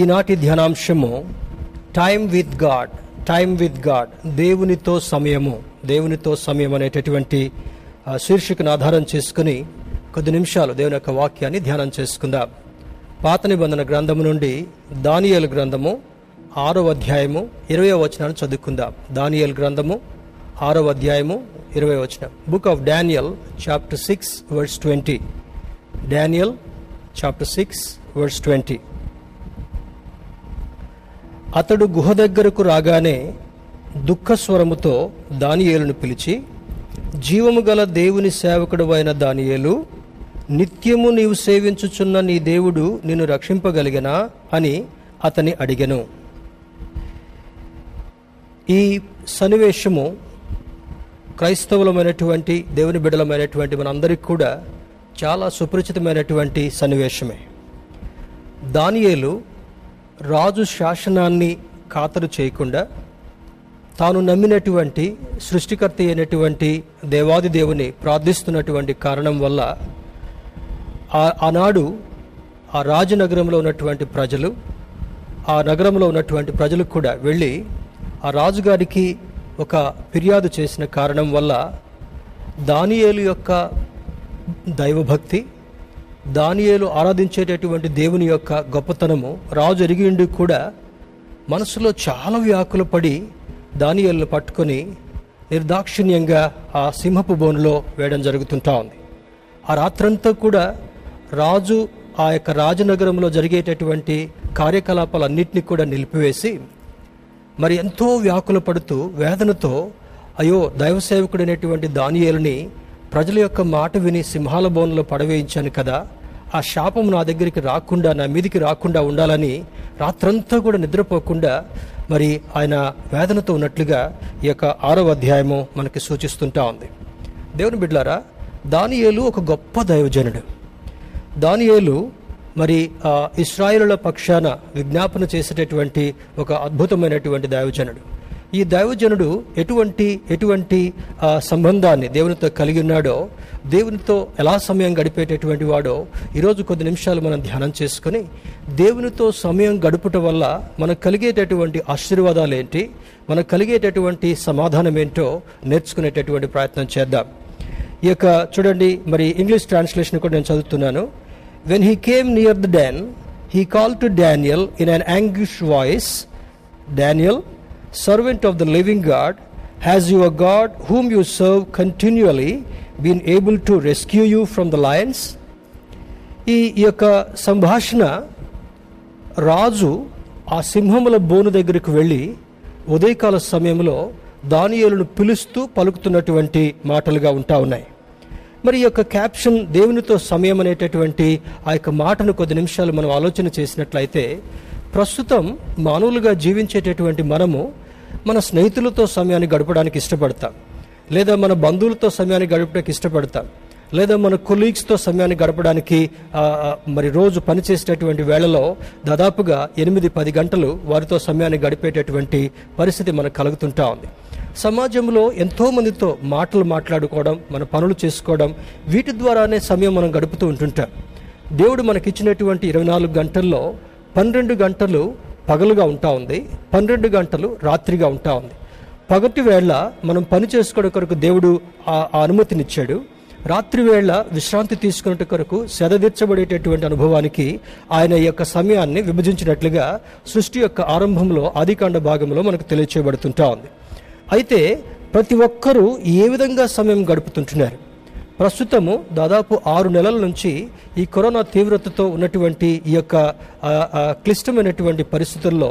ఈనాటి ధ్యానాంశము time with God దేవునితో సమయం అనేటటువంటి శీర్షికను ఆధారం చేసుకుని కొద్ది నిమిషాలు దేవుని యొక్క వాక్యాన్ని ధ్యానం చేసుకుందాం. పాత నిబంధన గ్రంథము నుండి దానియేలు గ్రంథము 6వ అధ్యాయము 20వ వచనాన్ని చదువుకుందాం. దానియేలు గ్రంథము 6వ అధ్యాయము 20వ వచనం. Book of Daniel chapter 6 verse 20. Daniel chapter 6 verse 20. అతడు గుహ దగ్గరకు రాగానే దుఃఖస్వరముతో దానియేలును పిలిచి, జీవము గల దేవుని సేవకుడు అయిన దానియేలు, నిత్యము నీవు సేవించుచున్న నీ దేవుడు నిన్ను రక్షింపగలిగనా అని అతని అడిగెను. ఈ సన్నివేశము క్రైస్తవులమైనటువంటి దేవుని బిడ్డలమైనటువంటి మనందరికీ కూడా చాలా సుపరిచితమైనటువంటి సన్నివేశమే. దానియేలు రాజు శాసనాన్ని ఖాతరు చేయకుండా తాను నమ్మినటువంటి సృష్టికర్త అయినటువంటి దేవాది దేవుని ప్రార్థిస్తున్నటువంటి కారణం వల్ల ఆనాడు ఆ రాజనగరంలో ఉన్నటువంటి ప్రజలు, ఆ నగరంలో ఉన్నటువంటి ప్రజలు కూడా వెళ్ళి ఆ రాజుగారికి ఒక ఫిర్యాదు చేసిన కారణం వల్ల దానియేలు యొక్క దైవభక్తి, దానియేలు ఆరాధించేటటువంటి దేవుని యొక్క గొప్పతనము రాజు ఎరిగిండి కూడా మనసులో చాలా వ్యాకులు పడి దానియేలును పట్టుకొని నిర్దాక్షిణ్యంగా ఆ సింహపు బోనులో వేయడం జరుగుతుంటా ఉంది. ఆ రాత్రంతా కూడా రాజు ఆ యొక్క రాజనగరంలో జరిగేటటువంటి కార్యకలాపాలన్నింటినీ కూడా నిలిపివేసి మరి ఎంతో వ్యాకులు పడుతూ వేదనతో, అయ్యో దైవసేవకుడైనటువంటి దానియేలుని ప్రజల యొక్క మాట విని సింహాల బోన్లో పడవేయించాను కదా, ఆ శాపం నా దగ్గరికి రాకుండా, నా మీదికి రాకుండా ఉండాలని రాత్రంతా కూడా నిద్రపోకుండా మరి ఆయన వేదనతో ఉన్నట్లుగా ఈ యొక్క 6వ అధ్యాయము మనకి సూచిస్తుంటా ఉంది. దేవుని బిడ్డలారా, దానియేలు ఒక గొప్ప దైవజనుడు. దానియేలు మరి ఇశ్రాయేలుల పక్షాన విజ్ఞాపన చేసేటటువంటి ఒక అద్భుతమైనటువంటి దైవజనుడు. ఈ దైవజనుడు ఎటువంటి సంబంధాన్ని దేవునితో కలిగి ఉన్నాడో, దేవునితో ఎలా సమయం గడిపేటటువంటి వాడో ఈరోజు కొద్ది నిమిషాలు మనం ధ్యానం చేసుకుని, దేవునితో సమయం గడుపుట వల్ల మనకు కలిగేటటువంటి ఆశీర్వాదాలు ఏంటి, మనకు కలిగేటటువంటి సమాధానం ఏంటో నేర్చుకునేటటువంటి ప్రయత్నం చేద్దాం. ఈ యొక్క చూడండి, మరి ఇంగ్లీష్ ట్రాన్స్లేషన్ కూడా నేను చదువుతున్నాను. When he came near the den, he called to Daniel in an anguished voice, Daniel, servant of the living God, has your God, whom you serve continually, been able to rescue you from the lions? ఈ యొక్క సంభాషణ రాజు ఆ సింహముల బోను దగ్గరికి వెళ్ళి ఉదయకాల సమయంలో దానియేలును పిలుస్తూ పలుకుతున్నటువంటి మాటలుగా ఉంటా ఉన్నాయి. మరి ఈ యొక్క క్యాప్షన్ దేవునితో సమయం అనేటటువంటి ఆ యొక్క మాటను కొద్ది నిమిషాలు మనం ఆలోచన చేసినట్లయితే, ప్రస్తుతం మానవులుగా జీవించేటటువంటి మనము మన స్నేహితులతో సమయాన్ని గడపడానికి ఇష్టపడతాం, లేదా మన బంధువులతో సమయాన్ని గడపడానికి ఇష్టపడతాం, లేదా మన కొలీగ్స్తో సమయాన్ని గడపడానికి మరి రోజు పనిచేసేటటువంటి వేళలో దాదాపుగా 8-10 గంటలు వారితో సమయాన్ని గడిపేటటువంటి పరిస్థితి మనకు కలుగుతుంటా ఉంది. సమాజంలో ఎంతోమందితో మాటలు మాట్లాడుకోవడం, మన పనులు చేసుకోవడం, వీటి ద్వారానే సమయం మనం గడుపుతూ ఉంటుంటాం. దేవుడు మనకిచ్చినటువంటి 24 గంటల్లో 12 గంటలు పగలుగా ఉంటా ఉంది, 12 గంటలు రాత్రిగా ఉంటా ఉంది. పగటి వేళ మనం పని చేసుకోవడం కొరకు దేవుడు ఆ అనుమతినిచ్చాడు. రాత్రి వేళ విశ్రాంతి తీసుకునే కొరకు సెదదీర్చబడేటటువంటి అనుభవానికి ఆయన యొక్క సమయాన్ని విభజించినట్లుగా సృష్టి యొక్క ఆరంభంలో ఆదికాండ భాగంలో మనకు తెలియచేయబడుతుంటా ఉంది. అయితే ప్రతి ఒక్కరూ ఏ విధంగా సమయం గడుపుతుంటున్నారు? ప్రస్తుతము దాదాపు 6 నెలల నుంచి ఈ కరోనా తీవ్రతతో ఉన్నటువంటి ఈ యొక్క క్లిష్టమైనటువంటి పరిస్థితుల్లో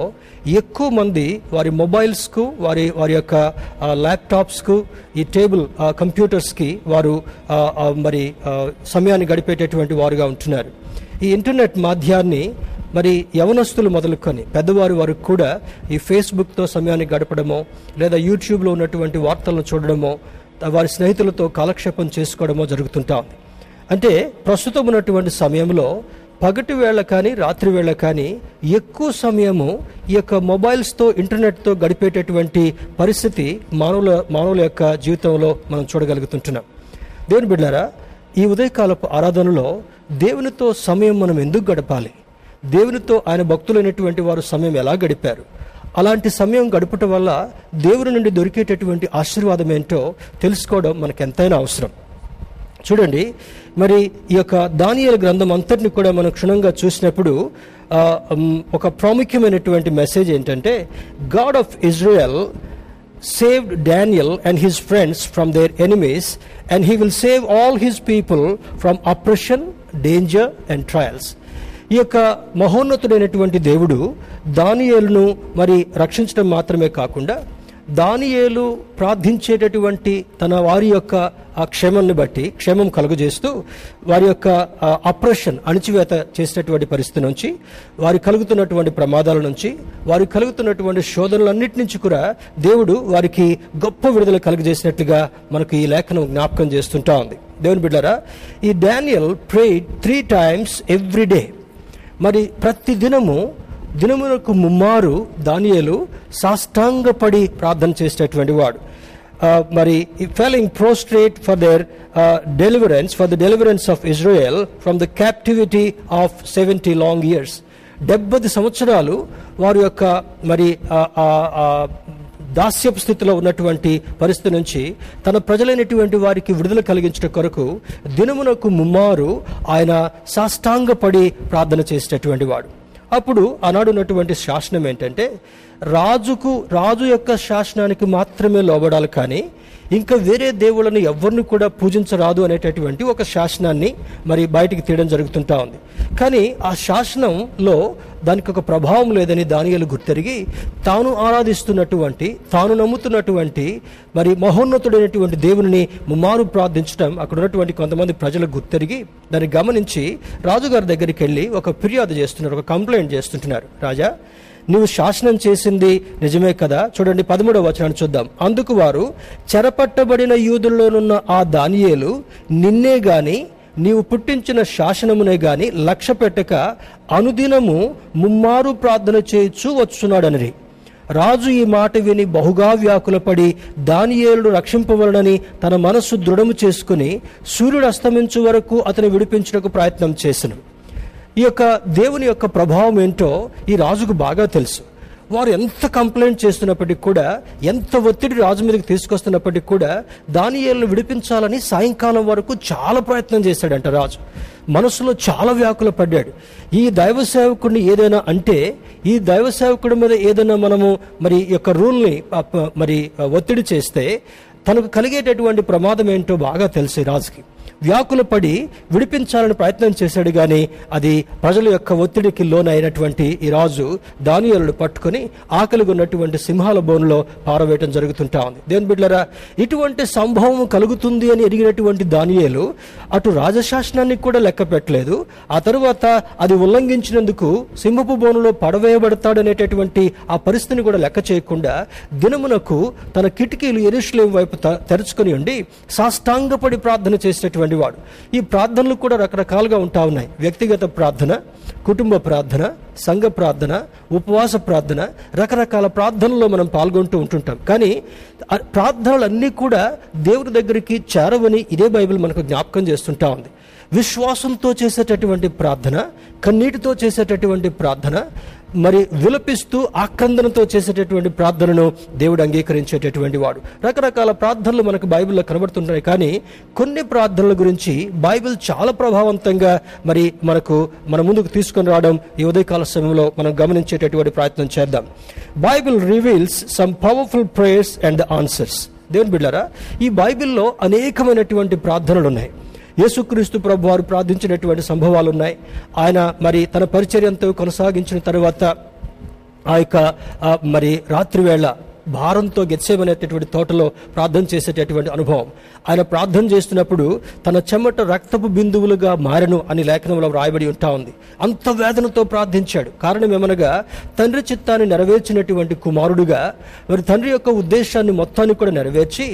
ఎక్కువ మంది వారి మొబైల్స్కు, వారి యొక్క ల్యాప్టాప్స్కు, ఈ టేబుల్ కంప్యూటర్స్కి వారు మరి సమయాన్ని గడిపేటటువంటి వారుగా ఉంటున్నారు. ఈ ఇంటర్నెట్ మాధ్యాన్ని మరి యవనస్తులు మొదలుకొని పెద్దవారి వరకు కూడా ఈ ఫేస్బుక్తో సమయాన్ని గడపడమో, లేదా యూట్యూబ్లో ఉన్నటువంటి వార్తలను చూడడమో, వారి స్నేహితులతో కాలక్షేపం చేసుకోవడమో జరుగుతుంటా ఉంది. అంటే ప్రస్తుతం ఉన్నటువంటి సమయంలో పగటి వేళ కానీ రాత్రి వేళ కానీ ఎక్కువ సమయము ఈ యొక్క మొబైల్స్తో, ఇంటర్నెట్తో గడిపేటటువంటి పరిస్థితి మానవుల యొక్క జీవితంలో మనం చూడగలుగుతుంటున్నాం. దేవుని బిడ్డలారా, ఈ ఉదయకాలపు ఆరాధనలో దేవునితో సమయం మనం ఎందుకు గడపాలి? దేవునితో ఆయన భక్తులైనటువంటి వారు సమయం ఎలా గడిపారు? అలాంటి సమయం గడపటం వల్ల దేవుని నుండి దొరికేటటువంటి ఆశీర్వాదం ఏంటో తెలుసుకోవడం మనకు ఎంతైనా అవసరం. చూడండి, మరి ఈ యొక్క దానియేలు గ్రంథం అంతటిని కూడా మనం క్షుణ్ణంగా చూసినప్పుడు ఒక ప్రాముఖ్యమైనటువంటి మెసేజ్ ఏంటంటే, God of Israel saved Daniel and his friends from their enemies, and he will save all his people from oppression, danger and trials. ఈ యొక్క మహోన్నతుడైనటువంటి దేవుడు దానియేలును మరి రక్షించడం మాత్రమే కాకుండా, దానియేలు ప్రార్థించేటటువంటి తన వారి యొక్క ఆ క్షేమాన్ని బట్టి క్షేమం కలుగజేస్తూ, వారి యొక్క అప్రెషన్ అణచివేత చేసేటువంటి పరిస్థితి నుంచి, వారి కలుగుతున్నటువంటి ప్రమాదాల నుంచి, వారి కలుగుతున్నటువంటి శోధనలన్నిటి నుంచి కూడా దేవుడు వారికి గొప్ప విడుదల కలుగజేసినట్లుగా మనకు ఈ లేఖనం జ్ఞాపకం చేస్తుంటా ఉంది. దేవుని బిడ్డలారా, ఈ Daniel prayed 3 times every day. మరి ప్రతి దినమునకు ముమ్మారు దానియేలు సాష్టాంగపడి ప్రార్థన చేసేటటువంటి వాడు. మరి falling prostrate for their deliverance for the deliverance of Israel from the captivity of 70 long years. 70 సంవత్సరాలు వారి యొక్క మరి దాస్యపు స్థితిలో ఉన్నటువంటి పరిస్థితి నుంచి తన ప్రజలైనటువంటి వారికి విడుదల కలిగించడం కొరకు దినమునకు ముమ్మారు ఆయన సాష్టాంగపడి ప్రార్థన చేసేటటువంటి వాడు. అప్పుడు ఆనాడున్నటువంటి శాసనం ఏంటంటే, రాజు యొక్క శాసనానికి మాత్రమే లోబడాలి, కానీ ఇంకా వేరే దేవుళ్ళని ఎవరిని కూడా పూజించరాదు అనేటటువంటి ఒక శాసనాన్ని మరి బయటికి తీయడం జరుగుతుంటా ఉంది. కానీ ఆ శాసనంలో దానికి ఒక ప్రభావం లేదని దానియేలు గుర్తెరిగి, తాను ఆరాధిస్తున్నటువంటి, తాను నమ్ముతున్నటువంటి మరి మహోన్నతుడైనటువంటి దేవుని ముమ్మారు ప్రార్థించడం అక్కడ ఉన్నటువంటి కొంతమంది ప్రజలకు గుర్తెరిగి దాన్ని గమనించి రాజుగారి దగ్గరికి వెళ్ళి ఒక ఫిర్యాదు చేస్తున్నారు, ఒక కంప్లైంట్ చేస్తుంటున్నారు. రాజా, నువ్వు శాసనం చేసింది నిజమే కదా. చూడండి 13వ వచనాన్ని చూద్దాం. అందుకు వారు, చెరపట్టబడిన యూదుల్లోనున్న ఆ దానియేలు నిన్నే గాని నీవు పుట్టించిన శాసనమునే గాని లక్ష్య పెట్టక అనుదినము ముమ్మారు ప్రార్థన చేయించు వచ్చున్నాడనరి. రాజు ఈ మాట విని బహుగా వ్యాకులపడి దానియేలును రక్షింపవలనని తన మనస్సు దృఢము చేసుకుని సూర్యుడు అస్తమించు వరకు అతను విడిపించడానికి ప్రయత్నం చేసెను. ఈ యొక్క దేవుని యొక్క ప్రభావం ఏంటో ఈ రాజుకు బాగా తెలుసు. వారు ఎంత కంప్లైంట్ చేస్తున్నప్పటికీ కూడా, ఎంత ఒత్తిడి రాజు మీదకి తీసుకొస్తున్నప్పటికీ కూడా, దానియేలును విడిపించాలని సాయంకాలం వరకు చాలా ప్రయత్నం చేశాడంట. రాజు మనసులో చాలా వ్యాకుల పడ్డాడు. ఈ దైవ సేవకుడిని ఏదైనా అంటే, ఈ దైవ సేవకుడి మీద ఏదైనా మనము మరి యొక్క రూల్ని మరి ఒత్తిడి చేస్తే తనకు కలిగేటటువంటి ప్రమాదం ఏంటో బాగా తెలుసు రాజుకి. వ్యాకులపడి విడిపించాలని ప్రయత్నం చేశాడు, కానీ అది ప్రజల యొక్క ఒత్తిడికి లోనైనటువంటి ఈ రాజు దానియేలును పట్టుకుని ఆకలిగా ఉన్నటువంటి సింహాల బోనులో పారవేయటం జరుగుతుంటా ఉంది. దేవుని బిడ్డలారా, ఇటువంటి సంభవం కలుగుతుంది అని ఎరిగినటువంటి దానియేలు అటు రాజశాసనాన్ని కూడా లెక్క పెట్టలేదు. ఆ తరువాత అది ఉల్లంఘించినందుకు సింహపు బోనులో పడవేయబడతాడనేటటువంటి ఆ పరిస్థితిని కూడా లెక్క చేయకుండా దినమునకు తన కిటికీలు యెరూషలేము వైపు తెరుచుకొని ఉండి సాష్టాంగపడి ప్రార్థన చేసేటటువంటి వాడు. ఈ ప్రార్థనలు కూడా రకరకాలుగా ఉంటా ఉన్నాయి. వ్యక్తిగత ప్రార్థన, కుటుంబ ప్రార్థన, సంఘ ప్రార్థన, ఉపవాస ప్రార్థన, రకరకాల ప్రార్థనల్లో మనం పాల్గొంటూ ఉంటుంటాం. కానీ ప్రార్థనలన్నీ కూడా దేవుడి దగ్గరికి చేరవని ఇదే బైబిల్ మనకు జ్ఞాపకం చేస్తుంటా ఉంది. విశ్వాసంతో చేసేటటువంటి ప్రార్థన, కన్నీటితో చేసేటటువంటి ప్రార్థన, మరి విలపిస్తూ ఆక్రందనతో చేసేటటువంటి ప్రార్థనను దేవుడు అంగీకరించేటటువంటి వాడు. రకరకాల ప్రార్థనలు మనకు బైబిల్లో కనబడుతున్నాయి. కానీ కొన్ని ప్రార్థనల గురించి బైబిల్ చాలా ప్రభావవంతంగా మరి మన ముందుకు తీసుకొని రావడం ఈ ఉదయకాల సమయంలో మనం గమనించేటటువంటి ప్రయత్నం చేద్దాం. Bible reveals some powerful prayers and the answers. దేవుని బిడ్డలారా, ఈ బైబిల్లో అనేకమైనటువంటి ప్రార్థనలు ఉన్నాయి. యేసుక్రీస్తు ప్రభు వారు ప్రార్థించినటువంటి సంభవాలు ఉన్నాయి. ఆయన మరి తన పరిచర్యంతో కొనసాగించిన తర్వాత ఆ యొక్క మరి రాత్రివేళ భారంతో గెత్సేమనేటటువంటి తోటలో ప్రార్థన చేసేటటువంటి అనుభవం, ఆయన ప్రార్థన చేస్తున్నప్పుడు తన చెమట రక్తపు బిందువులుగా మారెను అని లేఖనంలో రాయబడి ఉంటా ఉంది. అంత వేదనతో ప్రార్థించాడు. కారణం ఏమనగా, తండ్రి చిత్తాన్ని నెరవేర్చినటువంటి కుమారుడుగా మరి తండ్రి యొక్క ఉద్దేశాన్ని మొత్తాన్ని కూడా నెరవేర్చి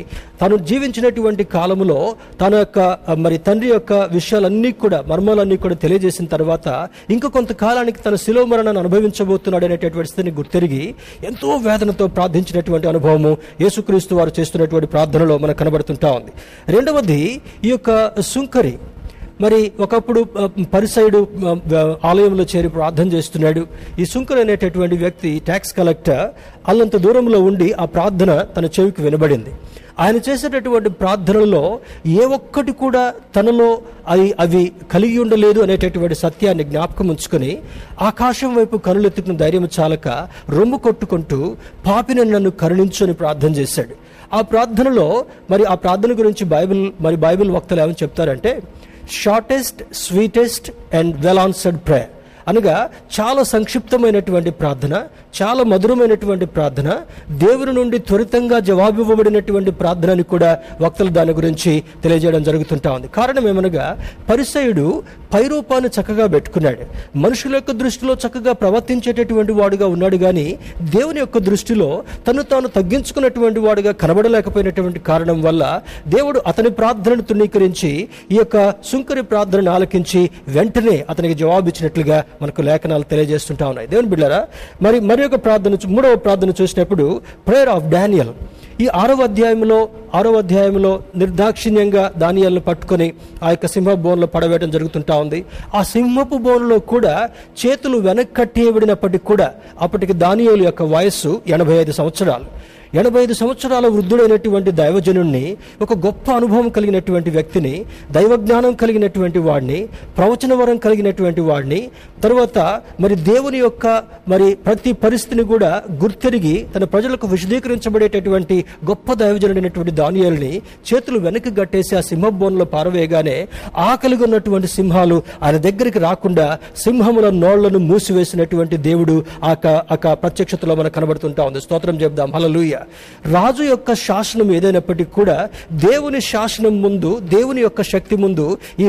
తను జీవించినటువంటి కాలంలో తన యొక్క మరి తండ్రి యొక్క విషయాలన్నీ కూడా మర్మాలన్నీ కూడా తెలియజేసిన తర్వాత ఇంకా కొంతకాలానికి తన శిలువ మరణాన్ని అనుభవించబోతున్నాడు అనేటటువంటి స్థితిని గుర్తెరిగి ఎంతో వేదనతో ప్రార్థించిన అనుభవము యేసుక్రీస్తు వారు చేస్తున్నటువంటి ప్రార్థనలో మనకు కనబడుతుంటా ఉంది. రెండవది, ఈ యొక్క సుంకరి మరి ఒకప్పుడు పరిసైడు ఆలయంలో చేరి ప్రార్థన చేస్తున్నాడు. ఈ సుంకర్ అనేటటువంటి వ్యక్తి, ట్యాక్స్ కలెక్టర్, అల్లంత దూరంలో ఉండి ఆ ప్రార్థన తన చెవికి వినబడింది. ఆయన చేసేటటువంటి ప్రార్థనలో ఏ ఒక్కటి కూడా తనలో అవి కలిగి ఉండలేదు అనేటటువంటి సత్యాన్ని జ్ఞాపకం ఉంచుకొని ఆకాశం వైపు కనులెత్తుకున్న ధైర్యం చాలక రొమ్ము కొట్టుకుంటూ పాపిని నన్ను కరుణించుని ప్రార్థన చేశాడు. ఆ ప్రార్థనలో మరి ఆ ప్రార్థన గురించి బైబిల్ వక్తలు ఏమని చెప్తారంటే, shortest, sweetest and well answered prayer అనగా చాలా సంక్షిప్తమైనటువంటి ప్రార్థన, చాలా మధురమైనటువంటి ప్రార్థన, దేవుని నుండి త్వరితంగా జవాబు ఇవ్వబడినటువంటి ప్రార్థనని కూడా వక్తలు దాని గురించి తెలియజేయడం జరుగుతుంటా ఉంది. కారణం ఏమనగా పరిసయుడు పైరూపాన్ని చక్కగా పెట్టుకున్నాడు, మనుషుల యొక్క దృష్టిలో చక్కగా ప్రవర్తించేటటువంటి వాడుగా ఉన్నాడు, కానీ దేవుని యొక్క దృష్టిలో తను తాను తగ్గించుకున్నటువంటి వాడుగా కనబడలేకపోయినటువంటి కారణం వల్ల దేవుడు అతని ప్రార్థనను తృణీకరించి ఈ యొక్క సుంకరి ప్రార్థనను ఆలకించి వెంటనే అతనికి జవాబు ఇచ్చినట్లుగా మనకు లేఖనాలు తెలియజేస్తుంటా ఉన్నాయి. దేవుని బిడ్డలారా, మరి యొక్క ప్రార్థన, మూడవ ప్రార్థన చూసినప్పుడు ప్రేయర్ ఆఫ్ డానియల్. ఈ ఆరవ అధ్యాయంలో నిర్దాక్షిణ్యంగా దానియల్ని పట్టుకొని ఆ యొక్క సింహ బోన్లో పడవేయడం జరుగుతుంటా ఉంది. ఆ సింహపు బోన్లో కూడా చేతులు వెనక్కి కట్టేయబడినప్పటికీ కూడా అప్పటికి దానియలు యొక్క వయస్సు 85 సంవత్సరాలు. 85 సంవత్సరాల వృద్ధుడైనటువంటి దైవజనుణ్ణి, ఒక గొప్ప అనుభవం కలిగినటువంటి వ్యక్తిని, దైవజ్ఞానం కలిగినటువంటి వాడిని, ప్రవచన వరం కలిగినటువంటి వాడిని, తర్వాత మరి దేవుని యొక్క మరి ప్రతి పరిస్థితిని కూడా గుర్తెరిగి తన ప్రజలకు విశదీకరించబడేటటువంటి గొప్ప దైవజనుడైనటువంటి దానియేలుని చేతులు వెనక్కి గట్టేసి ఆ సింహ బోన్లో పారవేయగానే ఆకలిగా ఉన్నటువంటి సింహాలు ఆయన దగ్గరికి రాకుండా సింహముల నోళ్లను మూసివేసినటువంటి దేవుడు ఆ ప్రత్యక్షతలో మనకు కనబడుతుంటా ఉంది. స్తోత్రం చెప్దాం, హల్లెలూయా. రాజు యొక్క శాసనం ఏదైనప్పటికీ కూడా దేవుని శాసనం ముందు, దేవుని యొక్క శక్తి ముందు ఈ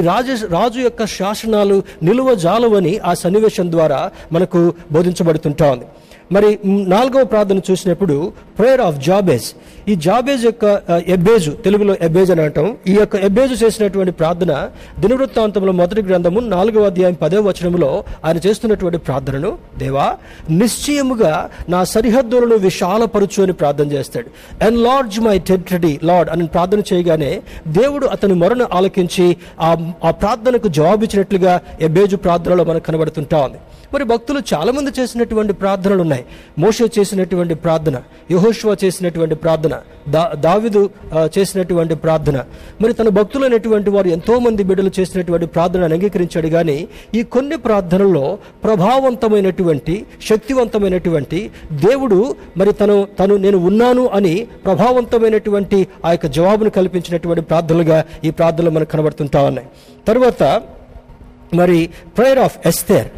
రాజు యొక్క శాసనాలు నిలువజాలవని ఆ సన్నివేశం ద్వారా మనకు బోధించబడుతుంటా ఉంది. మరి నాలుగవ ప్రార్థన చూసినప్పుడు ప్రేయర్ ఆఫ్ జాబేజ్. ఈ జాబేజ్ యొక్క ఎబ్బేజు, తెలుగులో ఎబ్బేజ్ అని అంటాం, ఈ యొక్క ఎబ్బేజు చేసినటువంటి ప్రార్థన దినవృత్తాంతంలో మొదటి గ్రంథము 4వ అధ్యాయం 10వ వచనంలో ఆయన చేస్తున్నటువంటి ప్రార్థనను, దేవా నిశ్చయముగా నా సరిహద్దులను విశాలపరచు అని ప్రార్థన చేస్తాడు. ఎన్లార్జ్ మై టెరిటరీ లార్డ్ అని ప్రార్థన చేయగానే దేవుడు అతని మొరను ఆలకించి ఆ ప్రార్థనకు జవాబిచ్చినట్లుగా ఎబ్బేజు ప్రార్థనలో మనకు కనబడుతుంటా ఉంది. మరి భక్తులు చాలామంది చేసినటువంటి ప్రార్థనలు ఉన్నాయి. మోషే చేసినటువంటి ప్రార్థన, యెహోషువ చేసినటువంటి ప్రార్థన, దావీదు చేసినటువంటి ప్రార్థన, మరి తన భక్తులైనటువంటి వారు ఎంతోమంది బిడ్డలు చేసినటువంటి ప్రార్థనను అంగీకరించాడు. కానీ ఈ కొన్ని ప్రార్థనల్లో ప్రభావవంతమైనటువంటి, శక్తివంతమైనటువంటి దేవుడు మరి తను నేను ఉన్నాను అని ప్రభావవంతమైనటువంటి ఆ యొక్క జవాబును కల్పించినటువంటి ప్రార్థనలుగా ఈ ప్రార్థనలు మనకు కనబడుతుంటా ఉన్నాయి. తర్వాత మరి ప్రేయర్ ఆఫ్ ఎస్తేర్.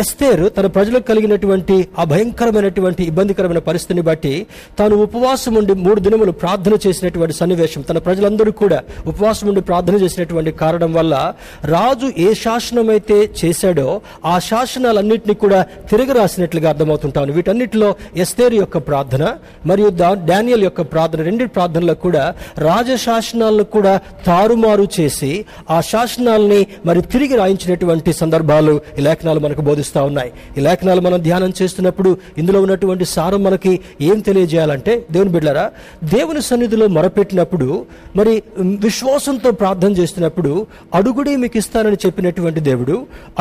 ఎస్తేర్ తన ప్రజలకు కలిగినటువంటి ఆ భయంకరమైనటువంటి ఇబ్బందికరమైన పరిస్థితిని బట్టి తాను ఉపవాసం ఉండి 3 దినములు ప్రార్థన చేసినటువంటి సన్నివేశం, తన ప్రజలందరూ కూడా ఉపవాసం ఉండి ప్రార్థన చేసినటువంటి కారణం వల్ల రాజు ఏ శాసనమైతే చేశాడో ఆ శాసనాలన్నింటినీ కూడా తిరిగి రాసినట్లుగా అర్థమవుతుంటాను. వీటన్నిటిలో ఎస్తేర్ యొక్క ప్రార్థన మరియు డానియల్ యొక్క ప్రార్థన, రెండు ప్రార్థనలకు కూడా రాజశాసనాలను కూడా తారుమారు చేసి ఆ శాసనాలని మరి తిరిగి రాయించినటువంటి సందర్భాలు ఈ లేఖనాలు మనకు బోధిస్తాయి. ఈ లేఖనాలు మనం ధ్యానం చేస్తున్నప్పుడు ఇందులో ఉన్నటువంటి సారం మనకి ఏం తెలియజేయాలంటే, దేవుని బిడ్డలారా, దేవుని సన్నిధిలో మొరపెట్టినప్పుడు, మరి విశ్వాసంతో ప్రార్థన చేస్తున్నప్పుడు అడుగుడి మీకు ఇస్తానని చెప్పినటువంటి దేవుడు,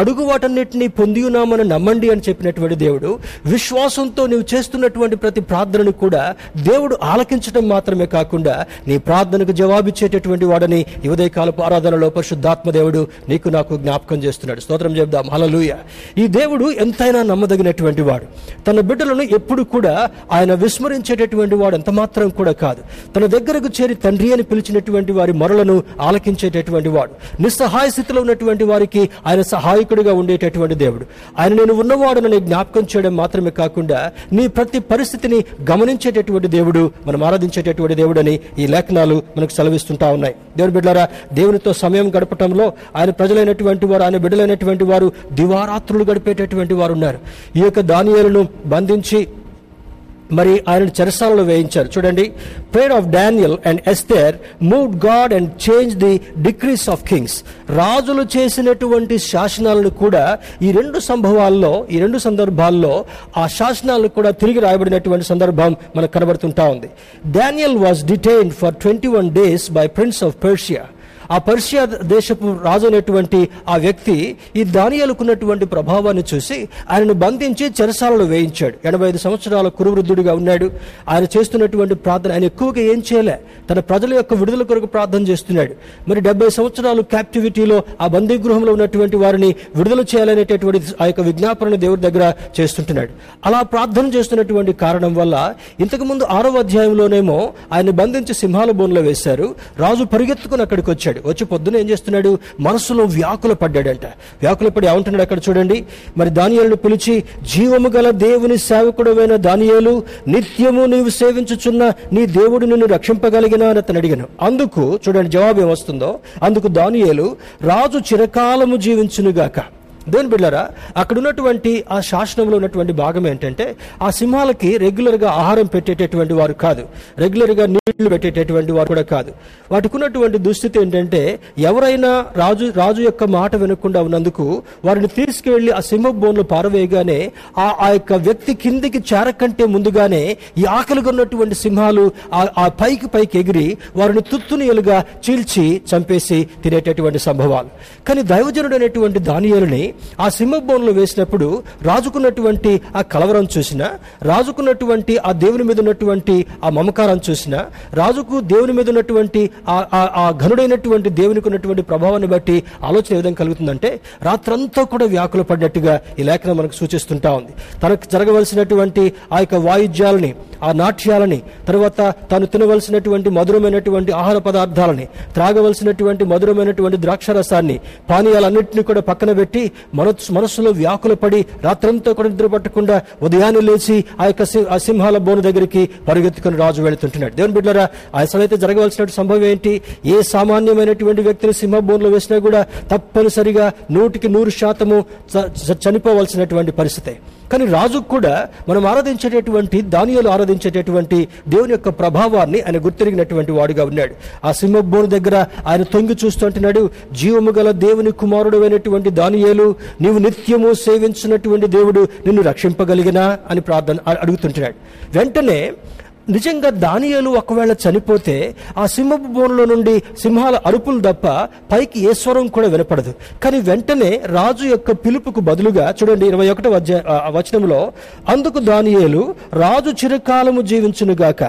అడుగు వాటన్నిటినీ పొంది ఉన్నామని నమ్మండి అని చెప్పినటువంటి దేవుడు, విశ్వాసంతో నువ్వు చేస్తున్నటువంటి ప్రతి ప్రార్థనను కూడా దేవుడు ఆలకించడం మాత్రమే కాకుండా నీ ప్రార్థనకు జవాబిచ్చేటటువంటి వాడని ఉదయకాలపు ఆరాధనలో పరిశుద్ధాత్మ దేవుడు నీకు నాకు జ్ఞాపకం చేస్తున్నాడు. స్తోత్రం చెప్దాం, హల్లెలూయా. ఈ దేవుడు ఎంతైనా నమ్మదగినటువంటి వాడు, తన బిడ్డలను ఎప్పుడు కూడా ఆయన విస్మరించేటటువంటి వాడు అంత మాత్రం కూడా కాదు. తన దగ్గరకు చేరి తండ్రి అని పిలిచినటువంటి వారి మొరలను ఆలకించేటటువంటి వాడు, నిస్సహాయ స్థితిలో ఉన్నటువంటి వారికి ఆయన సహాయకుడిగా ఉండేటటువంటి దేవుడు, ఆయన నేను ఉన్నవాడని జ్ఞాపకం చేయడం మాత్రమే కాకుండా నీ ప్రతి పరిస్థితిని గమనించేటటువంటి దేవుడు, మనం ఆరాధించేటటువంటి దేవుడు అని ఈ లేఖనాలు మనకు సెలవిస్తుంటా ఉన్నాయి. దేవుని బిడ్డలారా, దేవునితో సమయం గడపటంలో ఆయన ప్రజలైనటువంటి వారు, ఆయన బిడ్డలైనటువంటి వారు దివారాత్రులు గడిపేటటువంటి వారు ఉన్నారు. ఈ యొక్క దానియేలును బంధించి మరి ఆయన చెరసాలలో వేయించారు. చూడండి, prayer of Daniel and Esther moved God and change the decrees of kings. రాజులు చేసినటువంటి శాసనాలను కూడా ఈ రెండు సందర్భాల్లో ఆ శాసనాలను కూడా తిరిగి రాయబడినటువంటి సందర్భం మనకు కనబడుతుంటా ఉంది. Daniel was detained for 21 days by prince of Persia. ఆ ఆ పర్షియా దేశపు రాజు అనేటువంటి ఆ వ్యక్తి ఈ దానియేలుకున్నటువంటి ప్రభావాన్ని చూసి ఆయనను బంధించి చెరసాలలో వేయించాడు. 85 సంవత్సరాల కురువృద్ధుడిగా ఉన్నాడు. ఆయన చేస్తున్నటువంటి ప్రార్థన, ఆయన ఎక్కువగా ఏం చేయలే, తన ప్రజల యొక్క విడుదల కొరకు ప్రార్థన చేస్తున్నాడు. మరి 70 సంవత్సరాలు క్యాప్టివిటీలో ఆ బందీ గృహంలో ఉన్నటువంటి వారిని విడుదల చేయాలనేటటువంటి ఆ యొక్క విజ్ఞాపనను దేవుడి దగ్గర చేస్తుంటున్నాడు. అలా ప్రార్థన చేస్తున్నటువంటి కారణం వల్ల ఇంతకుముందు 6వ అధ్యాయంలోనేమో ఆయన బంధించి సింహాల బోన్లో వేశారు. రాజు పరిగెత్తుకుని అక్కడికి వచ్చాడు. వచ్చి పొద్దున ఏం చేస్తున్నాడు, మనసులో వ్యాకుల పడ్డాడంట. వ్యాకుల పడి ఏమంటున్నాడు అక్కడ చూడండి, మరి దానియేలును పిలిచి, జీవము గల దేవుని సేవకుడవైన దానియేలు, నిత్యము నీవు సేవించుచున్న నీ దేవుడు నిన్ను రక్షింపగలిగినా అని అతను అడిగాను. అందుకు చూడండి జవాబు ఏమొస్తుందో, అందుకు దానియేలు, రాజు చిరకాలము జీవించునుగాక. దేవుని బిడ్డలారా, అక్కడ ఉన్నటువంటి ఆ శాసనంలో ఉన్నటువంటి భాగం ఏంటంటే, ఆ సింహాలకి రెగ్యులర్గా ఆహారం పెట్టేటటువంటి వారు కాదు, రెగ్యులర్గా నీళ్లు పెట్టేటటువంటి వారు కూడా కాదు. వాటికి ఉన్నటువంటి దుస్థితి ఏంటంటే, ఎవరైనా రాజు యొక్క మాట వినకుండా ఉన్నందుకు వారిని తీసుకెళ్లి ఆ సింహ బోన్లు పారవేయగానే ఆ యొక్క వ్యక్తి కిందికి చేరకంటే ముందుగానే ఈ ఆకలిగా ఉన్నటువంటి సింహాలు ఆ పైకి ఎగిరి వారిని తుత్తునియలుగా చీల్చి చంపేసి తినేటటువంటి సంభవాలు. కానీ దైవజనుడు అనేటువంటి దానియేలుని ఆ సింహబోన్లో వేసినప్పుడు రాజుకున్నటువంటి ఆ కలవరం చూసినా, రాజుకున్నటువంటి ఆ దేవుని మీద ఉన్నటువంటి ఆ మమకారం చూసినా, రాజుకు దేవుని మీద ఉన్నటువంటి ఆ ఘనుడైనటువంటి దేవునికి ఉన్నటువంటి ప్రభావాన్ని బట్టి ఆలోచన ఏ విధంగా కలుగుతుందంటే, రాత్రంతా కూడా వ్యాకుల పడినట్టుగా ఈ లేఖనం మనకు సూచిస్తుంటా ఉంది. తనకు జరగవలసినటువంటి ఆ యొక్క వాయిద్యాలని, ఆ నాట్యాలని, తర్వాత తను తినవలసినటువంటి మధురమైనటువంటి ఆహార పదార్థాలని, త్రాగవలసినటువంటి మధురమైనటువంటి ద్రాక్షరసాన్ని, పానీయాలన్నింటినీ కూడా పక్కన పెట్టి మనస్సులో వ్యాకుల పడి రాత్రంతా కూడా నిద్రపట్టకుండా ఉదయాన్నే లేచి ఆ యొక్క సింహాల బోను దగ్గరికి పరిగెత్తుకుని రాజు వెళుతుంటున్నాడు. దేవుని బిడ్డలారా, ఆ సమయంలో జరగవలసిన సంభవం ఏంటి? ఏ సామాన్యమైనటువంటి వ్యక్తిని సింహ బోన్లో వేసినా కూడా తప్పనిసరిగా 100% చనిపోవలసినటువంటి పరిస్థితే. కానీ రాజుకు కూడా మనం ఆరాధించేటటువంటి దానియేలు ఆరాధించేటటువంటి దేవుని యొక్క ప్రభావాన్ని ఆయన గుర్తిరిగినటువంటి వాడుగా ఉన్నాడు. ఆ సింహబోను దగ్గర ఆయన తొంగి చూస్తుంటున్నాడు. జీవము గల దేవుని కుమారుడు అయినటువంటి దానియేలు, నీవు నిత్యము సేవించినటువంటి దేవుడు నిన్ను రక్షింపగలిగినా అని ప్రార్థన అడుగుతుంటున్నాడు. వెంటనే నిజంగా దానియేలు ఒకవేళ చనిపోతే ఆ సింహపు బోన్లో నుండి సింహాల అరుపులు తప్ప పైకి ఏ స్వరం కూడా వినపడదు. కానీ వెంటనే రాజు యొక్క పిలుపుకు బదులుగా చూడండి 21వ వచనంలో, అందుకు దానియేలు, రాజు చిరకాలము జీవించునుగాక,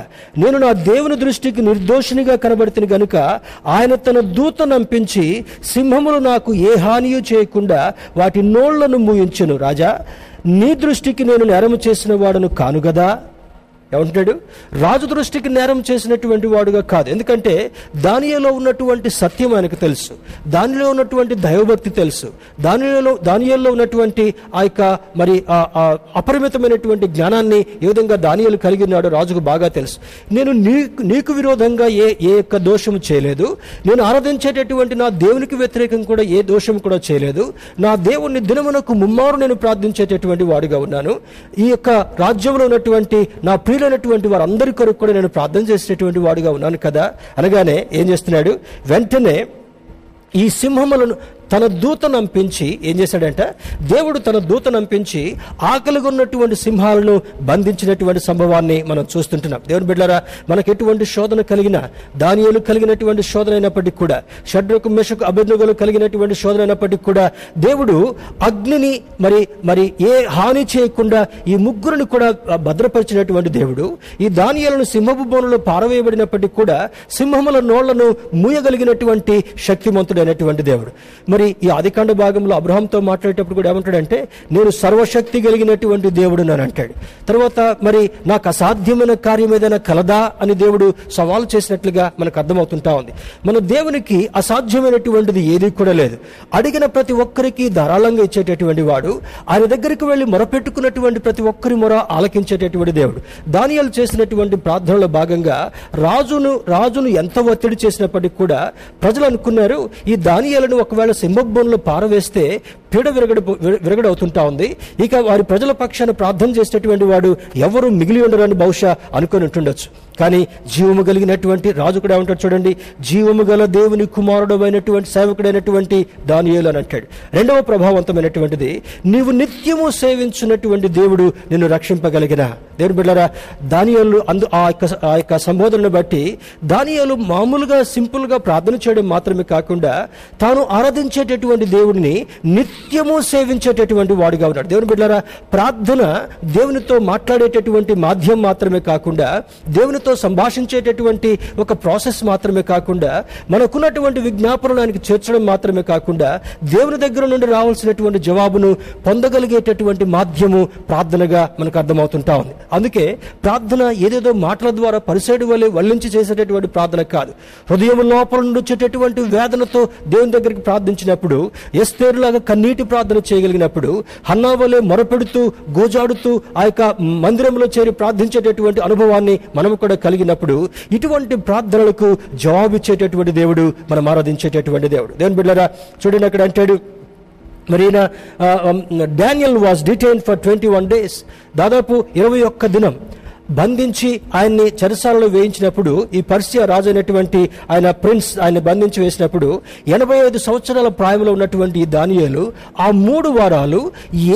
నేను నా దేవుని దృష్టికి నిర్దోషినిగా కనబడుతుని గనుక ఆయన తన దూత నంపించి సింహములు నాకు ఏ హానియూ చేయకుండా వాటి నోళ్లను మూయించెను. రాజా, నీ దృష్టికి నేను నేరము చేసిన వాడను కాను గదా. ఏమంటున్నాడు? రాజు దృష్టికి నేరం చేసినటువంటి వాడుగా కాదు. ఎందుకంటే దానియేలో ఉన్నటువంటి సత్యం ఆయనకు తెలుసు, దానిలో ఉన్నటువంటి దైవభక్తి తెలుసు, దానియేలో ఉన్నటువంటి ఆ యొక్క మరి అపరిమితమైనటువంటి జ్ఞానాన్ని ఏ విధంగా దానియేలు కలిగినాడో రాజుకు బాగా తెలుసు. నేను నీకు విరోధంగా ఏ యొక్క దోషము చేయలేదు, నేను ఆరాధించేటటువంటి నా దేవునికి వ్యతిరేకం కూడా ఏ దోషం కూడా చేయలేదు, నా దేవుణ్ణి దినమునకు ముమ్మారు నేను ప్రార్థించేటటువంటి వాడుగా ఉన్నాను, ఈ యొక్క రాజ్యంలో ఉన్నటువంటి నా ప్రియులైనటువంటి వారందరి కొరకు కూడా నేను ప్రార్థన చేసేటువంటి వాడుగా ఉన్నాను కదా అనగానే ఏం చేస్తున్నాడు, వెంటనే ఈ సింహములను తన దూత నంపించి ఏం చేశాడంట, దేవుడు తన దూత నంపించి ఆకలిగా ఉన్నటువంటి సింహాలను బంధించినటువంటి సంభవాన్ని మనం చూస్తుంటున్నాం. దేవుని బిడ్డలారా, మనకు ఎటువంటి శోధన కలిగినా, దానియేలు కలిగినటువంటి శోధన అయినప్పటికీ కూడా, షడ్రకు మెషకు అబెద్నెగోలు కలిగినటువంటి శోధన అయినప్పటికీ కూడా, దేవుడు అగ్నిని మరి ఏ హాని చేయకుండా ఈ ముగ్గురుని కూడా భద్రపరిచినటువంటి దేవుడు ఈ దానియేలును సింహపు బోనులో పారవేయబడినప్పటికీ కూడా సింహముల నోళ్లను మూయగలిగినటువంటి శక్తిమంతుడైనటువంటి దేవుడు. మరి ఈ ఆదికాండ భాగంలో అబ్రహాంతో మాట్లాడేటప్పుడు కూడా ఏమంటాడంటే, నేను సర్వశక్తి కలిగినటువంటి దేవుడు అని అంటాడు. తర్వాత మరి నాకు అసాధ్యమైన కార్యం ఏదైనా కలదా అని దేవుడు సవాల్ చేసినట్లుగా మనకు అర్థమవుతుంటా ఉంది. మన దేవునికి అసాధ్యమైనటువంటిది ఏది కూడా లేదు. అడిగిన ప్రతి ఒక్కరికి ధారాళంగా ఇచ్చేటటువంటి వాడు, ఆయన దగ్గరికి వెళ్ళి మొరపెట్టుకున్నటువంటి ప్రతి ఒక్కరి మొర ఆలకించేటటువంటి దేవుడు. దానియేలు చేసినటువంటి ప్రార్థనలో భాగంగా రాజును ఎంత ఒత్తిడి చేసినప్పటికీ కూడా ప్రజలు అనుకున్నారు, ఈ దానియేలును ఒకవేళ సింహపు బోనులో పారవేస్తే పీడ విరగడవుతుంటా ఉంది. ఇక వారి ప్రజల పక్షాన ప్రార్థన చేసేటటువంటి వాడు ఎవరు మిగిలి ఉండరని బహుశా అనుకొని ఉంటుండొచ్చు. కానీ జీవము కలిగినటువంటి రాజు కూడా ఉంటాడు. చూడండి, జీవము గల దేవుని కుమారుడు అయినటువంటి సేవకుడైనటువంటి దానియేలు అని అంటాడు. రెండవ ప్రభావవంతమైనటువంటిది, నీవు నిత్యము సేవించినటువంటి దేవుడు నిన్ను రక్షింపగలిగిన దేవుని బిడ్డలారా. దానియేలు ఆ యొక్క సంబోధనను బట్టి దానియేలు మామూలుగా సింపుల్గా ప్రార్థన చేయడం మాత్రమే కాకుండా తాను ఆరాధించేటటువంటి దేవుడిని నిత్యము సేవించేటటువంటి వాడుగా ఉన్నాడు. దేవుని బిడ్డలారా, ప్రార్థన దేవునితో మాట్లాడేటటువంటి మాధ్యం మాత్రమే కాకుండా, దేవునితో సంభాషించేటటువంటి ఒక ప్రాసెస్ మాత్రమే కాకుండా, మనకున్నటువంటి విజ్ఞాపనలను చేర్చడం మాత్రమే కాకుండా, దేవుని దగ్గర నుండి రావాల్సినటువంటి జవాబును పొందగలిగేటటువంటి మాధ్యము ప్రార్థనగా మనకు అర్థమవుతుంటా ఉంది. అందుకే ప్రార్థన ఏదేదో మాటల ద్వారా పరిసేడు వలె వల్లించి చేసేటటువంటి ప్రార్థన కాదు. హృదయం లోపల నుండి వచ్చేటటువంటి వేదనతో దేవుని దగ్గరికి ప్రార్థించినప్పుడు, ఎస్తేరులాగా కన్నీటి ప్రార్థన చేయగలిగినప్పుడు, హన్నా వలె మొరపెడుతూ గోజాడుతూ ఆ యొక్క మందిరంలో చేరి ప్రార్థించేటటువంటి అనుభవాన్ని మనం కూడా కలిగినప్పుడు, ఇటువంటి ప్రార్థనలకు జవాబిచ్చేటటువంటి దేవుడు మనం ఆరాధించేటటువంటి దేవుడు. దేవుని బిడ్డలారా, చూడండి అక్కడ అంటాడు మరి Daniel was detain for 21 days. దాదాపు 21 దినం బంధించి ఆయన్ని చెరసాలలో వేయించినప్పుడు, ఈ పర్షియా రాజు అయినటువంటి ఆయన ప్రిన్స్ ఆయన బంధించి వేసినప్పుడు 85 సంవత్సరాల ప్రాయంలో ఉన్నటువంటి ఈ దానియేలు ఆ 3 వారాలు